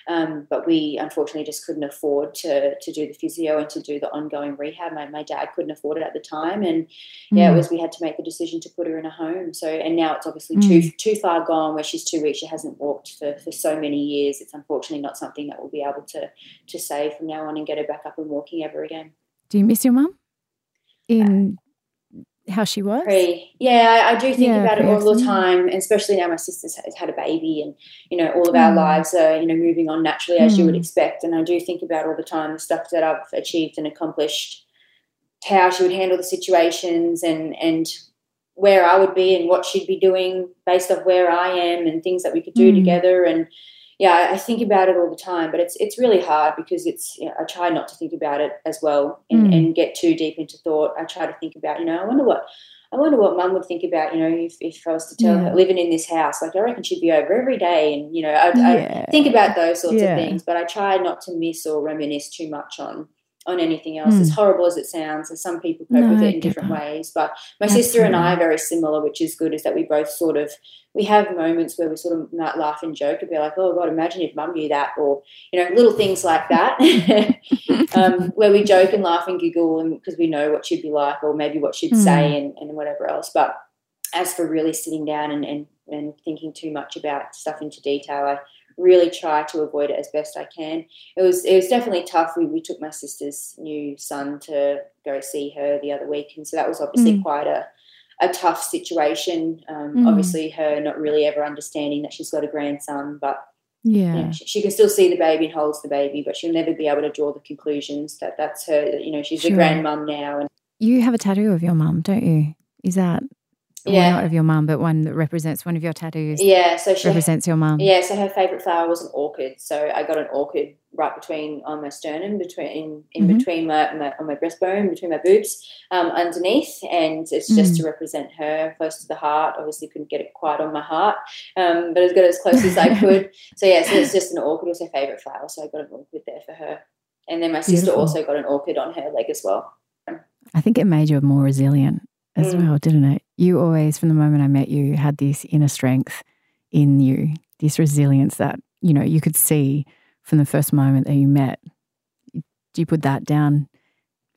but we unfortunately just couldn't afford to do the physio and to do the ongoing rehab. My dad couldn't afford it at the time, and we had to make the decision to put her in a home. So, and now it's obviously too far gone where she's too weak. She hasn't walked for so many years. It's unfortunately not something that we'll be able to save from now on and get her back up and walking ever again. Do you miss your mum? How she was? I do think about it all the time, and especially now my sister's had a baby, and you know all of our lives are moving on naturally as you would expect, and I do think about all the time the stuff that I've achieved and accomplished, how she would handle the situations and where I would be and what she'd be doing based off where I am and things that we could do together. And I think about it all the time, but it's really hard because I try not to think about it as well and get too deep into thought. I try to think about, I wonder what Mum would think about, if I was to tell her living in this house, like I reckon she'd be over every day, and I think about those sorts of things. But I try not to miss or reminisce too much on anything else, as horrible as it sounds, as some people cope with it in different ways. But my sister and I are very similar, which is good, is that we both sort of, we have moments where we sort of might laugh and joke and be like, oh, God, imagine if Mum knew that, or, little things like that where we joke and laugh and giggle because we know what she'd be like or maybe what she'd say and whatever else. But as for really sitting down and thinking too much about stuff into detail, I really try to avoid it as best I can. It was definitely tough. We took my sister's new son to go see her the other week, and so that was obviously quite a tough situation. Obviously her not really ever understanding that she's got a grandson, but she can still see the baby and holds the baby, but she'll never be able to draw the conclusions that that's her. She's a grandmum now. And you have a tattoo of your mum, don't you? Is that... Yeah, not of your mum, but one that represents one of your tattoos. Yeah, so she represents your mum. Yeah, so her favourite flower was an orchid. So I got an orchid right between on my sternum, between my on my breastbone, between my boobs, underneath, and it's just to represent her, close to the heart. Obviously, couldn't get it quite on my heart, but I got it as close as I could. So it's just an orchid. It was her favourite flower, so I got an orchid there for her, and then my sister also got an orchid on her leg as well. I think it made you more resilient as well, didn't it? You always, from the moment I met you, had this inner strength in you, this resilience that, you could see from the first moment that you met. Do you put that down,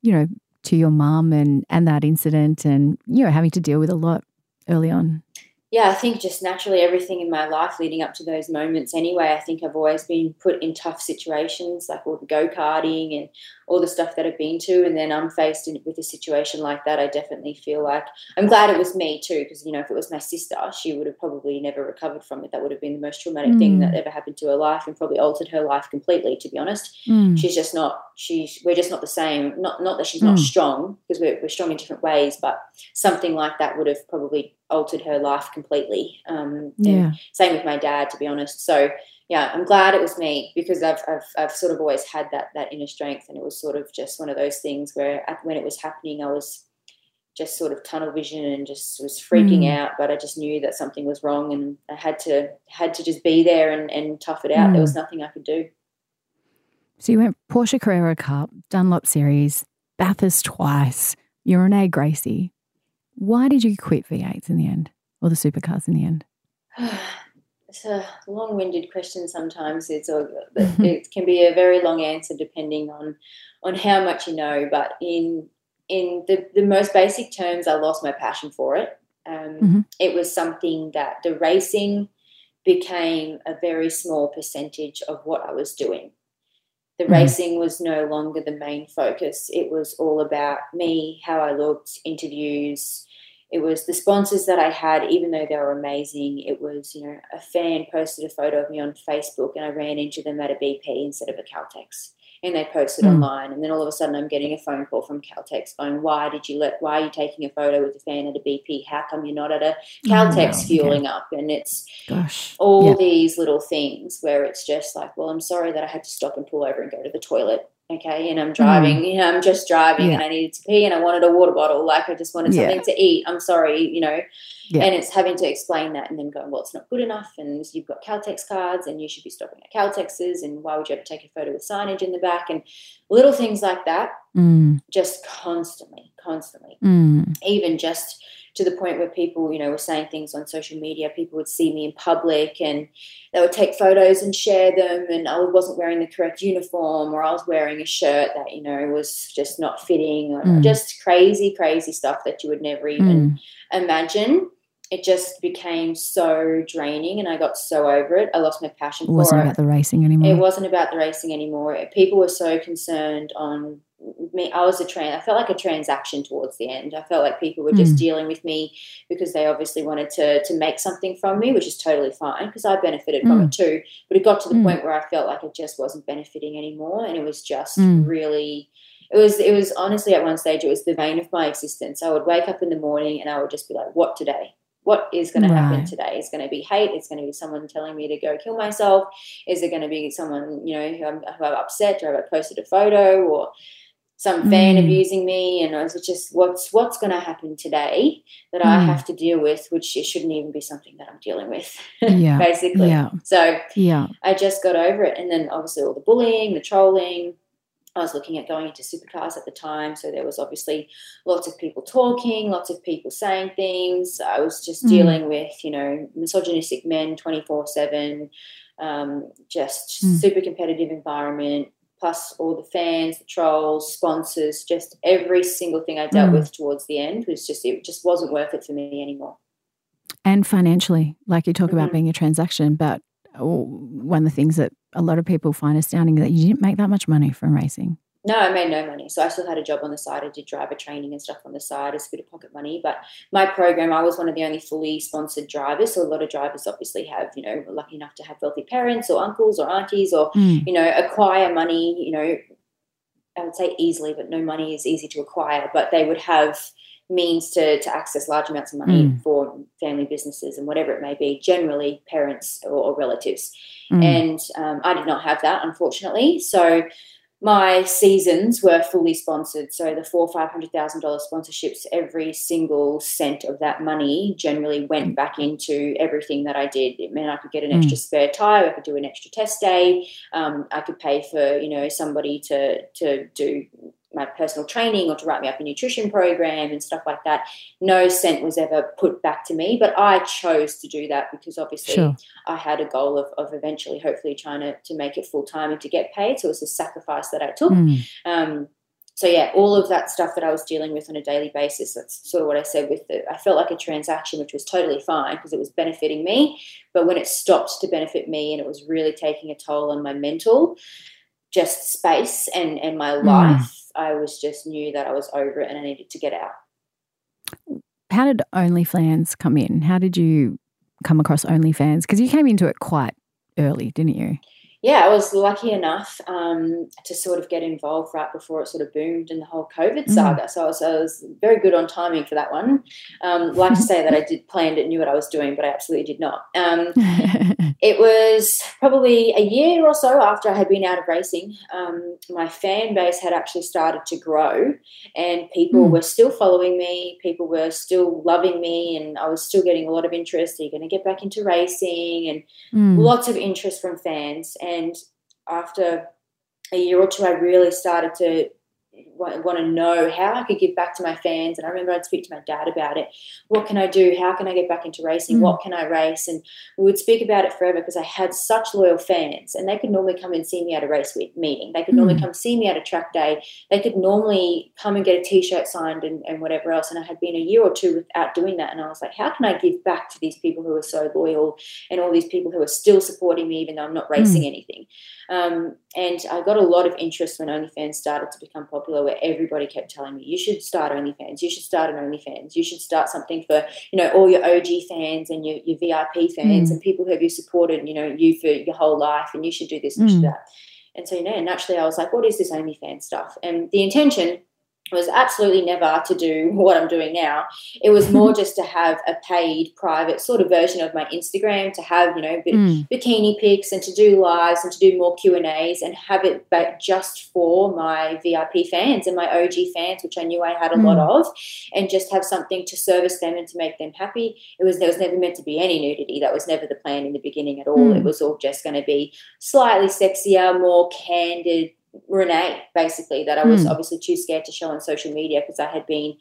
to your mum and that incident and, having to deal with a lot early on? Yeah, I think just naturally everything in my life leading up to those moments anyway, I think I've always been put in tough situations, like all the go-karting and all the stuff that I've been to, and then I'm faced with a situation like that. I definitely feel like I'm glad it was me too, because, if it was my sister, she would have probably never recovered from it. That would have been the most traumatic thing that ever happened to her life and probably altered her life completely, to be honest. She's just not – we're just not the same. Not that she's not strong, because we're strong in different ways, but something like that would have probably altered her life completely. Same with my dad, to be honest. So, yeah, I'm glad it was me, because I've sort of always had that inner strength, and it was sort of just one of those things where when it was happening, I was just sort of tunnel vision and just was freaking out, but I just knew that something was wrong and I had to just be there and tough it out. There was nothing I could do. So you went Porsche Carrera Cup, Dunlop Series, Bathurst twice, you're Renee Gracie. Why did you quit V8s in the end, or the supercars in the end? It's a long-winded question sometimes. It can be a very long answer depending on how much you know, but in the most basic terms, I lost my passion for it. It was something that the racing became a very small percentage of what I was doing. The racing was no longer the main focus. It was all about me, how I looked, interviews. It was the sponsors that I had, even though they were amazing. It was, a fan posted a photo of me on Facebook and I ran into them at a BP instead of a Caltex. And they posted online, and then all of a sudden I'm getting a phone call from Caltex going, why are you taking a photo with a fan at a BP? How come you're not at a Caltex fueling up? And it's these little things where it's just like, well, I'm sorry that I had to stop and pull over and go to the toilet, okay, and I'm driving, I'm just driving and I needed to pee and I wanted a water bottle, like I just wanted something to eat. I'm sorry, And it's having to explain that and then going, well, it's not good enough and you've got Caltex cards and you should be stopping at Caltex's and why would you ever take a photo with signage in the back and little things like that just constantly. Even just to the point where people, were saying things on social media, people would see me in public and they would take photos and share them and I wasn't wearing the correct uniform or I was wearing a shirt that, was just not fitting or just crazy, crazy stuff that you would never even imagine. It just became so draining and I got so over it. I lost my passion for it. It wasn't about the racing anymore. People were so concerned on me. I felt like a transaction towards the end. I felt like people were just dealing with me because they obviously wanted to make something from me, which is totally fine because I benefited from it too. But it got to the point where I felt like it just wasn't benefiting anymore and it was just really – It was honestly at one stage it was the vein of my existence. I would wake up in the morning and I would just be like, what today? What is going to happen today? It's going to be hate. It's going to be someone telling me to go kill myself. Is it going to be someone, who I've upset or I've posted a photo or some fan abusing me? And I was just, what's going to happen today that I have to deal with, which it shouldn't even be something that I'm dealing with, basically. Yeah. So I just got over it. And then obviously all the bullying, the trolling, I was looking at going into supercars at the time, so there was obviously lots of people talking, lots of people saying things. I was just dealing with, misogynistic men 24/7, just super competitive environment, plus all the fans, the trolls, sponsors, just every single thing I dealt with towards the end was just, it just wasn't worth it for me anymore. And financially, like you talk about being a transaction, but one of the things that a lot of people find astounding that you didn't make that much money from racing. No, I made no money. So I still had a job on the side. I did driver training and stuff on the side, a bit of pocket money. But my program, I was one of the only fully sponsored drivers. So a lot of drivers obviously have, lucky enough to have wealthy parents or uncles or aunties or, acquire money, I would say easily, but no money is easy to acquire. But they would have means to access large amounts of money for family businesses and whatever it may be, generally parents or relatives. And I did not have that, unfortunately. So my seasons were fully sponsored. So the $400,000, $500,000 sponsorships, every single cent of that money generally went back into everything that I did. It meant I could get an extra spare tire, I could do an extra test day, I could pay for, somebody to do my personal training or to write me up a nutrition program and stuff like that. No cent was ever put back to me, but I chose to do that because obviously I had a goal of eventually hopefully trying to make it full-time and to get paid, so it was a sacrifice that I took. So, all of that stuff that I was dealing with on a daily basis, that's sort of what I said I felt like a transaction, which was totally fine because it was benefiting me, but when it stopped to benefit me and it was really taking a toll on my mental just space and my life, I was just knew that I was over it and I needed to get out. How did OnlyFans come in? How did you come across OnlyFans? Because you came into it quite early, didn't you? Yeah, I was lucky enough to sort of get involved right before it sort of boomed in the whole COVID saga. So I was very good on timing for that one. Like to say that I planned it, knew what I was doing, but I absolutely did not. It was probably a year or so after I had been out of racing. My fan base had actually started to grow, and people were still following me. People were still loving me, and I was still getting a lot of interest. Are you going to get back into racing? And lots of interest from fans. And after a year or two, I really started to want to know how I could give back to my fans. And I remember I'd speak to my dad about it. What can I do? How can I get back into racing? What can I race? And we would speak about it forever because I had such loyal fans, and they could normally come and see me at a race meeting. They could normally come see me at a track day. They could normally come and get a T-shirt signed and whatever else. And I had been a year or two without doing that. And I was like, how can I give back to these people who are so loyal and all these people who are still supporting me even though I'm not racing anything? And I got a lot of interest when OnlyFans started to become popular, where everybody kept telling me, you should start OnlyFans, you should start an OnlyFans, you should start something for, you know, all your OG fans and your VIP fans and people who have you supported, you know, you for your whole life, and you should do this and should do that. And so, you know, naturally I was like, what is this OnlyFans stuff? And the intention was absolutely never to do what I'm doing now. It was more just to have a paid private sort of version of my Instagram, to have, you know, bikini pics and to do lives and to do more Q&As and have it but just for my VIP fans and my OG fans, which I knew I had a lot of, and just have something to service them and to make them happy. There was never meant to be any nudity. That was never the plan in the beginning at all. It was all just going to be slightly sexier, more candid Renee, basically, that I was obviously too scared to show on social media because I had been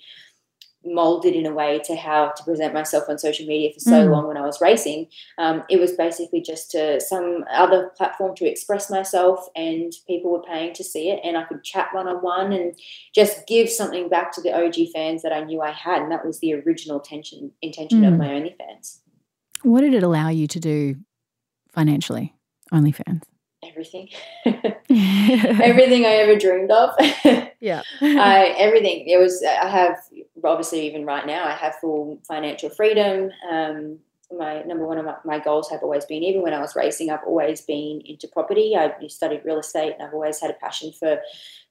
molded in a way to how to present myself on social media for so long when I was racing. It was basically just to some other platform to express myself, and people were paying to see it, and I could chat one-on-one and just give something back to the OG fans that I knew I had, and that was the original intention of my OnlyFans. What did it allow you to do financially, OnlyFans? Everything. Everything I ever dreamed of. Yeah. Everything. I have, obviously, even right now, I have full financial freedom. My number one of my goals have always been, even when I was racing, I've always been into property. I studied real estate, and I've always had a passion for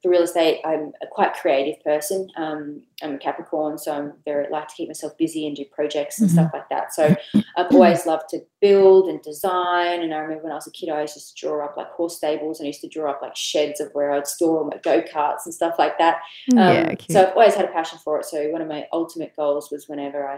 real estate. I'm a quite creative person. I'm a Capricorn, so I'm very like to keep myself busy and do projects and stuff like that. So I've always loved to build and design. And I remember when I was a kid, I used to draw up like horse stables, and I used to draw up like sheds of where I'd store all my go-karts and stuff like that. So I've always had a passion for it. So one of my ultimate goals was whenever I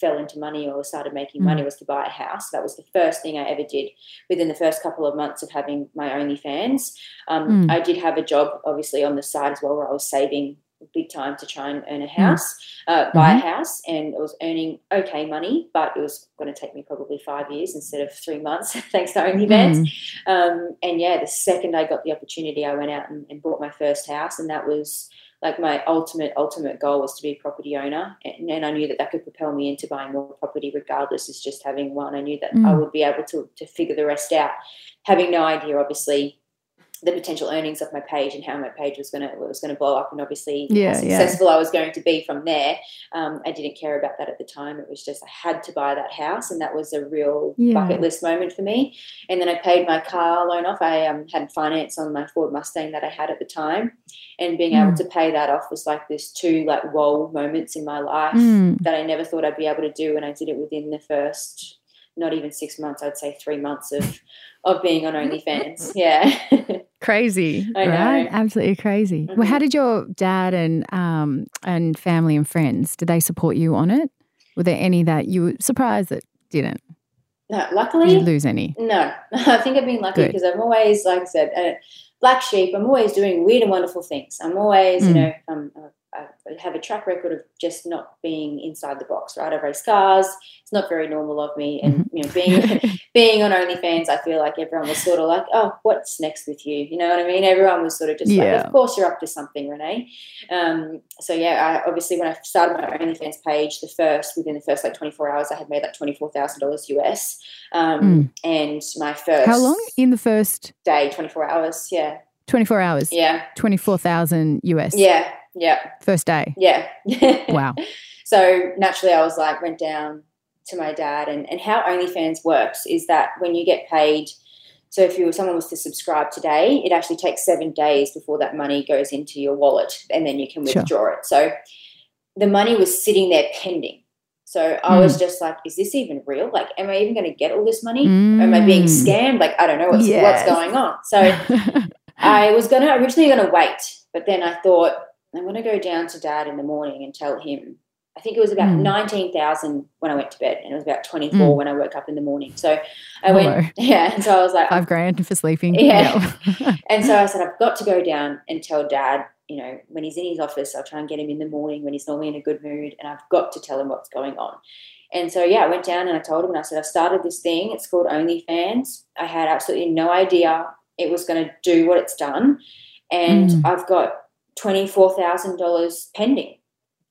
fell into money or started making money was to buy a house. That was the first thing I ever did within the first couple of months of having my OnlyFans. I did have a job, obviously, on the side as well, where I was saving big time to try and earn a house, buy a house, and I was earning okay money, but it was going to take me probably 5 years instead of 3 months thanks to OnlyFans. And yeah, the second I got the opportunity, I went out and bought my first house, and that was like my ultimate goal was to be a property owner, and I knew that could propel me into buying more property regardless. It's just having one. I knew that I would be able to figure the rest out, having no idea, obviously, the potential earnings of my page and how my page was going to blow up, and obviously how successful I was going to be from there. I didn't care about that at the time. It was just I had to buy that house, and that was a real bucket list moment for me. And then I paid my car loan off. I had finance on my Ford Mustang that I had at the time, and being able to pay that off was like this two like whoa moments in my life that I never thought I'd be able to do, and I did it within the first not even 6 months, I'd say 3 months of being on OnlyFans. Yeah. Crazy, I know. Right? Absolutely crazy. Well, how did your dad and family and friends, did they support you on it? Were there any that you were surprised that didn't? No, luckily. Did you lose any? No. I think I've been lucky because I'm always, like I said, black sheep, I'm always doing weird and wonderful things. I'm always, you know, I have a track record of just not being inside the box, right? I race cars. It's not very normal of me. And, you know, being on OnlyFans, I feel like everyone was sort of like, oh, what's next with you? You know what I mean? Everyone was sort of just like, of course you're up to something, Renee. So, yeah, I obviously when I started my OnlyFans page, within the first like 24 hours, I had made like $24,000 US. And my first. How long? In the first? Day, 24 hours, yeah. 24 hours? Yeah. 24,000 US. Yeah. Yeah. First day. Yeah. Wow. So naturally I was like went down to my dad and how OnlyFans works is that when you get paid, so if someone was to subscribe today, it actually takes 7 days before that money goes into your wallet and then you can withdraw it. So the money was sitting there pending. So I was just like, is this even real? Like, am I even going to get all this money? Am I being scammed? Like, I don't know what's going on. So I was originally going to wait, but then I thought I'm going to go down to Dad in the morning and tell him. I think it was about 19,000 when I went to bed, and it was about 24 when I woke up in the morning. So I went, and so I was like, $5,000 for sleeping. Yeah. And so I said, I've got to go down and tell Dad, you know, when he's in his office, I'll try and get him in the morning when he's normally in a good mood, and I've got to tell him what's going on. And so, yeah, I went down and I told him, and I said, I've started this thing. It's called OnlyFans. I had absolutely no idea it was going to do what it's done. And I've got $24,000 pending.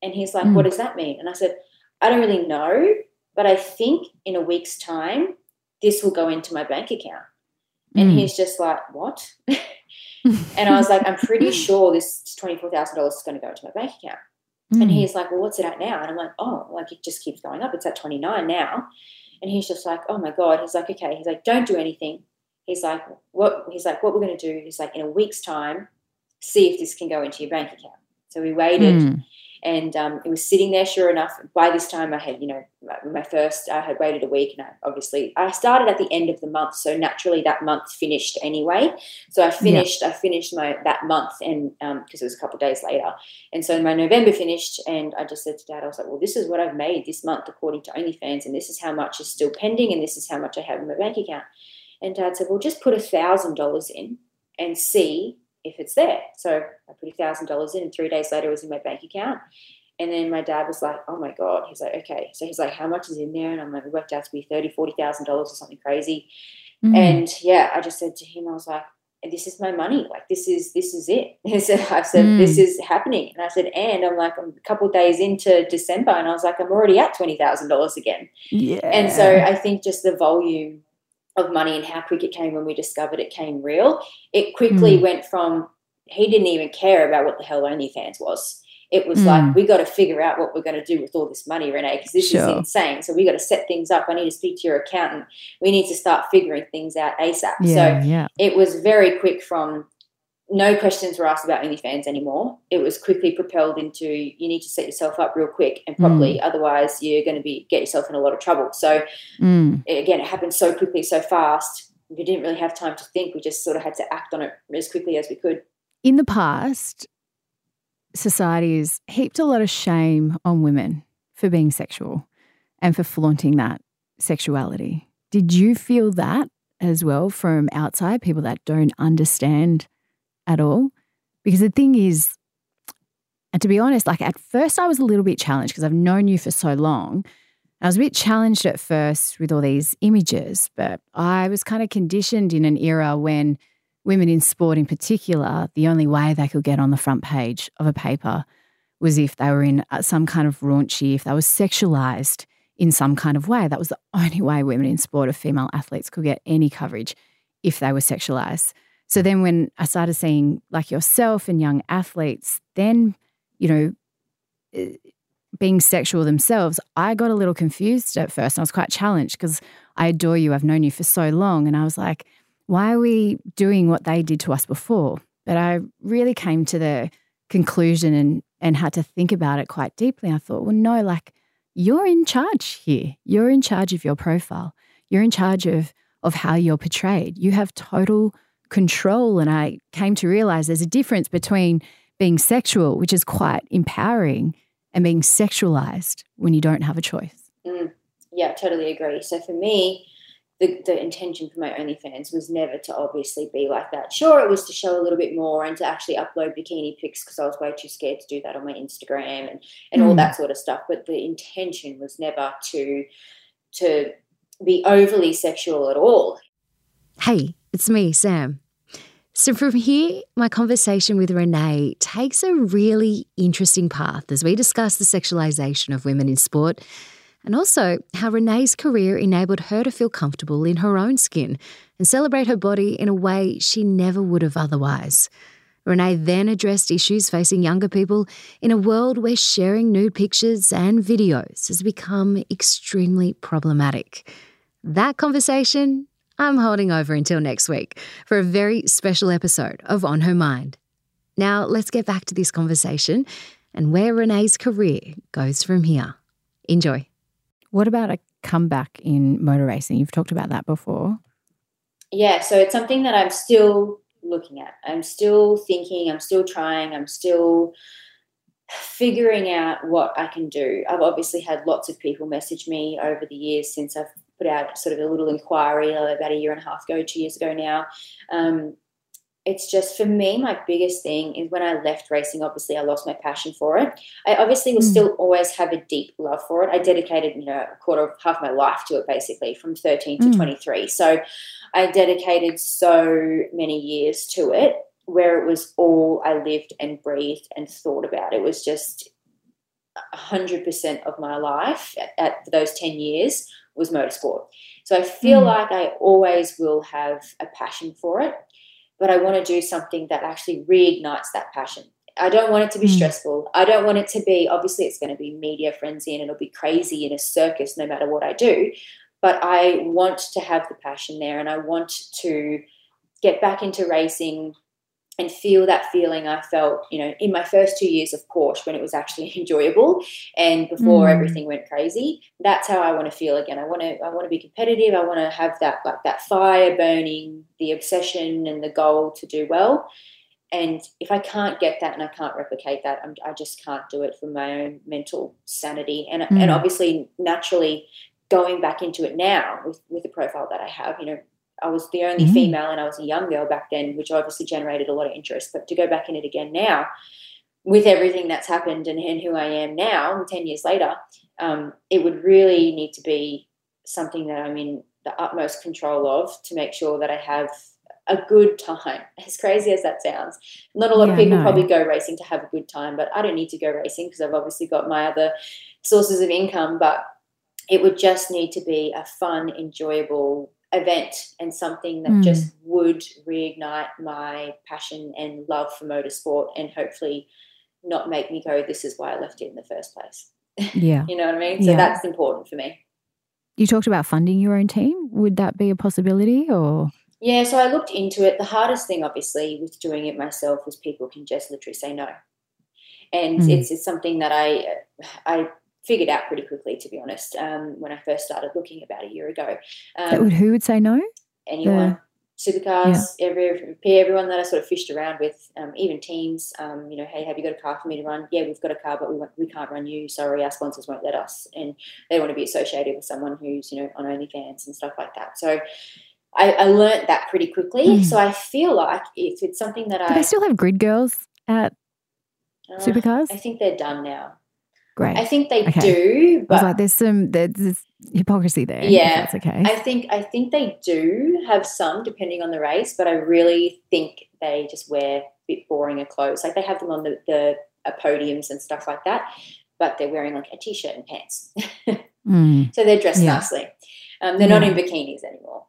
And he's like, what does that mean? And I said, I don't really know, but I think in a week's time this will go into my bank account. And he's just like, what? And I was like, I'm pretty sure this $24,000 is going to go into my bank account. And he's like, well, what's it at now? And I'm like, oh, like it just keeps going up. It's at 29 now. And he's just like, oh, my God. He's like, okay. He's like, don't do anything. He's like, what? He's like, what we're going to do? He's like, in a week's time, see if this can go into your bank account. So we waited. And it was sitting there, sure enough. By this time I had, you know, I had waited a week, and I started at the end of the month. So naturally that month finished anyway. So I finished that month, and because it was a couple of days later. And so my November finished, and I just said to Dad, I was like, well, this is what I've made this month according to OnlyFans, and this is how much is still pending, and this is how much I have in my bank account. And Dad said, well, just put $1,000 in and see if it's there. So I put $1,000 in, and 3 days later it was in my bank account. And then my dad was like, oh my God. He's like, okay. So he's like, how much is in there? And I'm like, it worked out to be $40,000 or something crazy. And yeah, I just said to him, I was like, this is my money. Like, this is it. He said, this is happening. And I said, and I'm like, I'm a couple of days into December, and I was like, I'm already at $20,000 again. Yeah. And so I think just the volume of money and how quick it came when we discovered it came real, it quickly went from, he didn't even care about what the hell OnlyFans was. It was like, we got to figure out what we're going to do with all this money, Renee, because this is insane. So we got to set things up. I need to speak to your accountant. We need to start figuring things out ASAP. It was very quick from no questions were asked about OnlyFans anymore. It was quickly propelled into, you need to set yourself up real quick and properly, otherwise you're going to get yourself in a lot of trouble. So again, it happened so quickly, so fast. We didn't really have time to think. We just sort of had to act on it as quickly as we could. In the past, society has heaped a lot of shame on women for being sexual and for flaunting that sexuality. Did you feel that as well from outside, people that don't understand at all? Because the thing is, and to be honest, like at first I was a little bit challenged because I've known you for so long. I was a bit challenged at first with all these images, but I was kind of conditioned in an era when women in sport in particular, the only way they could get on the front page of a paper was if they were in some kind of raunchy, if they were sexualized in some kind of way. That was the only way women in sport or female athletes could get any coverage, if they were sexualized. So then when I started seeing like yourself and young athletes, then, you know, being sexual themselves, I got a little confused at first. I was quite challenged because I adore you. I've known you for so long. And I was like, why are we doing what they did to us before? But I really came to the conclusion and had to think about it quite deeply. I thought, well, no, like you're in charge here. You're in charge of your profile. You're in charge of how you're portrayed. You have total control. And I came to realize there's a difference between being sexual, which is quite empowering, and being sexualized when you don't have a choice. Yeah, totally agree. So for me, the intention for my OnlyFans was never to obviously be like that. Sure, it was to show a little bit more and to actually upload bikini pics because I was way too scared to do that on my Instagram and all that sort of stuff. But the intention was never to be overly sexual at all. Hey, it's me, Sam. So from here, my conversation with Renee takes a really interesting path as we discuss the sexualization of women in sport and also how Renee's career enabled her to feel comfortable in her own skin and celebrate her body in a way she never would have otherwise. Renee then addressed issues facing younger people in a world where sharing nude pictures and videos has become extremely problematic. That conversation I'm holding over until next week for a very special episode of On Her Mind. Now let's get back to this conversation and where Renee's career goes from here. Enjoy. What about a comeback in motor racing? You've talked about that before. Yeah, so it's something that I'm still looking at. I'm still thinking, I'm still trying, I'm still figuring out what I can do. I've obviously had lots of people message me over the years since I've put out sort of a little inquiry about a year and a half ago, 2 years ago now. It's just, for me, my biggest thing is when I left racing, obviously I lost my passion for it. I obviously will still always have a deep love for it. I dedicated, a quarter of half my life to it, basically, from 13 to 23. So I dedicated so many years to it, where it was all I lived and breathed and thought about. It was just 100% of my life at those 10 years was motorsport. So I feel like I always will have a passion for it, but I want to do something that actually reignites that passion. I don't want it to be stressful. I don't want it to be, obviously it's going to be media frenzy and it'll be crazy in a circus no matter what I do, but I want to have the passion there, and I want to get back into racing and feel that feeling I felt, in my first 2 years of Porsche, when it was actually enjoyable and before everything went crazy. That's how I want to feel again. I want to be competitive. I want to have that, like, that fire burning, the obsession and the goal to do well. And if I can't get that and I can't replicate that, I just can't do it for my own mental sanity. And obviously, naturally, going back into it now with the profile that I have, I was the only female and I was a young girl back then, which obviously generated a lot of interest. But to go back in it again now, with everything that's happened and who I am now, 10 years later, it would really need to be something that I'm in the utmost control of to make sure that I have a good time, as crazy as that sounds. Not a lot of people probably go racing to have a good time, but I don't need to go racing because I've obviously got my other sources of income. But it would just need to be a fun, enjoyable event and something that just would reignite my passion and love for motorsport, and hopefully not make me go, this is why I left it in the first place. Yeah. You know what I mean? So that's important for me. You talked about funding your own team. Would that be a possibility or? Yeah, so I looked into it. The hardest thing obviously with doing it myself was people can just literally say no. And it's something that I figured out pretty quickly, to be honest, when I first started looking about a year ago. Who would say no? Anyone. Supercars, everyone that I sort of fished around with, even teams, hey, have you got a car for me to run? Yeah, we've got a car, but we can't run you. Sorry, our sponsors won't let us. And they want to be associated with someone who's, on OnlyFans and stuff like that. So I learnt that pretty quickly. So I feel like if it's something that Do they still have grid girls at Supercars? I think they're done now. Great. I think they do, but there's hypocrisy there. Yeah, that's okay. I think they do have some, depending on the race, but I really think they just wear a bit boringer clothes. Like they have them on the podiums and stuff like that, but they're wearing like a t-shirt and pants, so they're dressed nicely. They're not in bikinis anymore.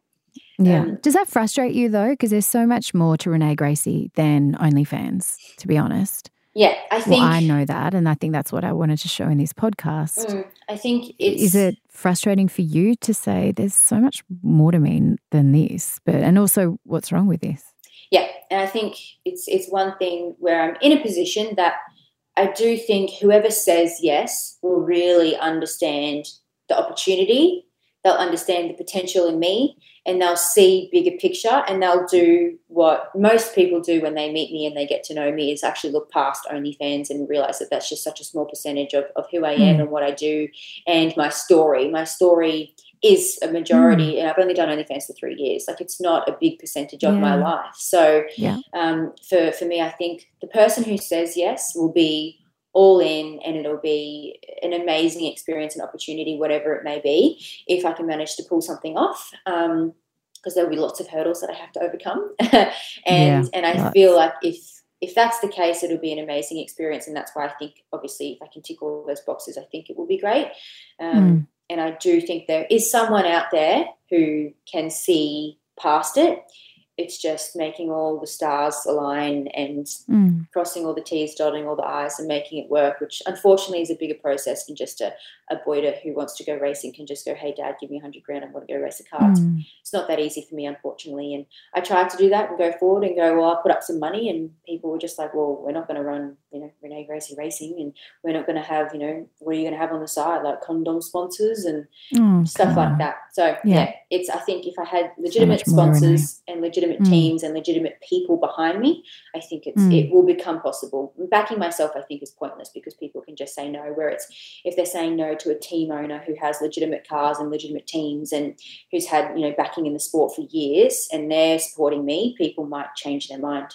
Yeah. Does that frustrate you though? Because there's so much more to Renee Gracie than OnlyFans, to be honest. Yeah, I think. Well, I know that, and I think that's what I wanted to show in this podcast. I think it's. Is it frustrating for you to say there's so much more to me than this, and also what's wrong with this? Yeah, and I think it's one thing where I'm in a position that I do think whoever says yes will really understand the opportunity. They'll understand the potential in me, and they'll see bigger picture, and they'll do what most people do when they meet me and they get to know me is actually look past OnlyFans and realise that that's just such a small percentage of who I am and what I do and my story. My story is a majority, and I've only done OnlyFans for 3 years. Like it's not a big percentage of my life. So for me, I think the person who says yes will be all in, and it'll be an amazing experience and opportunity, whatever it may be, if I can manage to pull something off, because there'll be lots of hurdles that I have to overcome. And I feel like if that's the case, it'll be an amazing experience, and that's why I think obviously if I can tick all those boxes, I think it will be great. And I do think there is someone out there who can see past it. It's just making all the stars align and crossing all the T's, dotting all the I's and making it work, which unfortunately is a bigger process than just a boiter who wants to go racing can just go, hey, Dad, give me $100,000. I want to go race a car. It's not that easy for me, unfortunately. And I tried to do that and go forward and go, well, I'll put up some money. And people were just like, well, we're not going to run, Renee Gracie Racing, and we're not going to have, what are you going to have on the side, like condom sponsors and stuff like that. So, yeah, it's, I think if I had legitimate sponsors and legitimate teams and legitimate people behind me, I think it's, it will become possible. Backing myself, I think, is pointless because people can just say no, where it's if they're saying no to a team owner who has legitimate cars and legitimate teams and who's had, backing in the sport for years and they're supporting me, people might change their mind.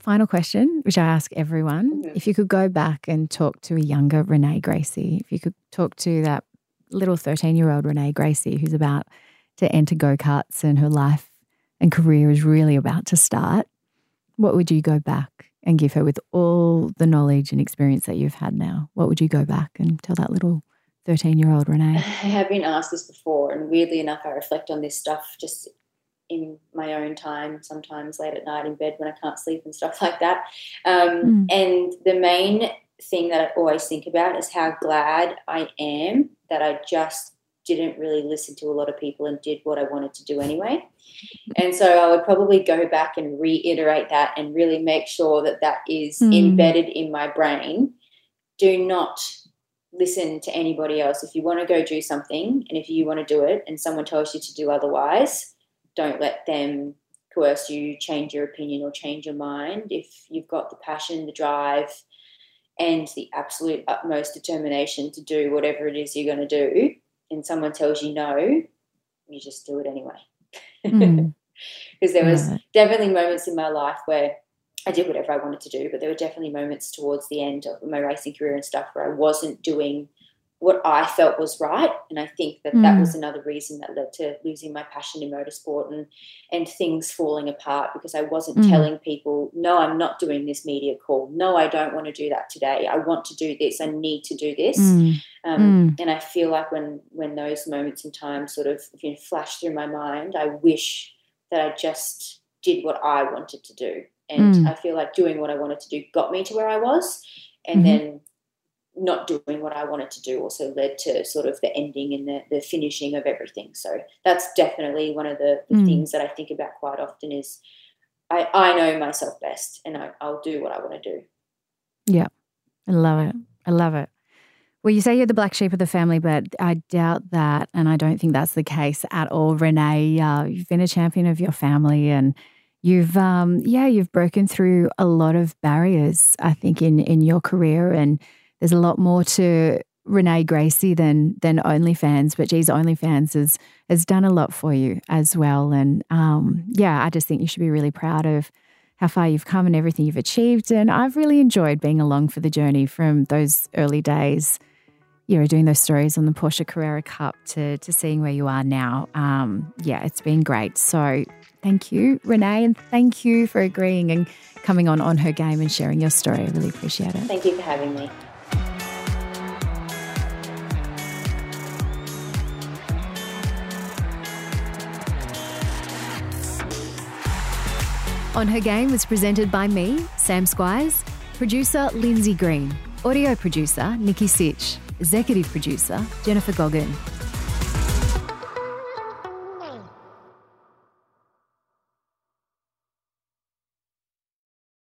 Final question, which I ask everyone, if you could go back and talk to a younger Renee Gracie, if you could talk to that little 13-year-old Renee Gracie who's about to enter go-karts and her life and career is really about to start, what would you go back and give her with all the knowledge and experience that you've had now? What would you go back and tell that little 13-year-old Renee? I have been asked this before, and weirdly enough I reflect on this stuff just in my own time, sometimes late at night in bed when I can't sleep and stuff like that. And the main thing that I always think about is how glad I am that I just didn't really listen to a lot of people and did what I wanted to do anyway. And so I would probably go back and reiterate that and really make sure that that is embedded in my brain. Do not listen to anybody else. If you want to go do something and if you want to do it and someone tells you to do otherwise, don't let them coerce you, change your opinion or change your mind. If you've got the passion, the drive and the absolute utmost determination to do whatever it is you're going to do and someone tells you no, you just do it anyway. Because there was definitely moments in my life where I did whatever I wanted to do, but there were definitely moments towards the end of my racing career and stuff where I wasn't doing what I felt was right, and I think that that was another reason that led to losing my passion in motorsport and things falling apart because I wasn't telling people, no, I'm not doing this media call. No, I don't want to do that today. I want to do this. I need to do this. And I feel like when those moments in time sort of flash through my mind, I wish that I just did what I wanted to do. And I feel like doing what I wanted to do got me to where I was, and then not doing what I wanted to do also led to sort of the ending and the finishing of everything. So that's definitely one of the things that I think about quite often is I know myself best and I'll do what I want to do. Yeah, I love it. I love it. Well, you say you're the black sheep of the family, but I doubt that, and I don't think that's the case at all, Renee. You've been a champion of your family and you've broken through a lot of barriers, I think, in your career, and there's a lot more to Renee Gracie than OnlyFans, but geez, OnlyFans has done a lot for you as well. And I just think you should be really proud of how far you've come and everything you've achieved. And I've really enjoyed being along for the journey from those early days, doing those stories on the Porsche Carrera Cup to seeing where you are now. It's been great. So thank you, Renee, and thank you for agreeing and coming on Her Game and sharing your story. I really appreciate it. Thank you for having me. On Her Game was presented by me, Sam Squires, producer Lindsay Green, audio producer Nikki Sitch, executive producer Jennifer Goggin.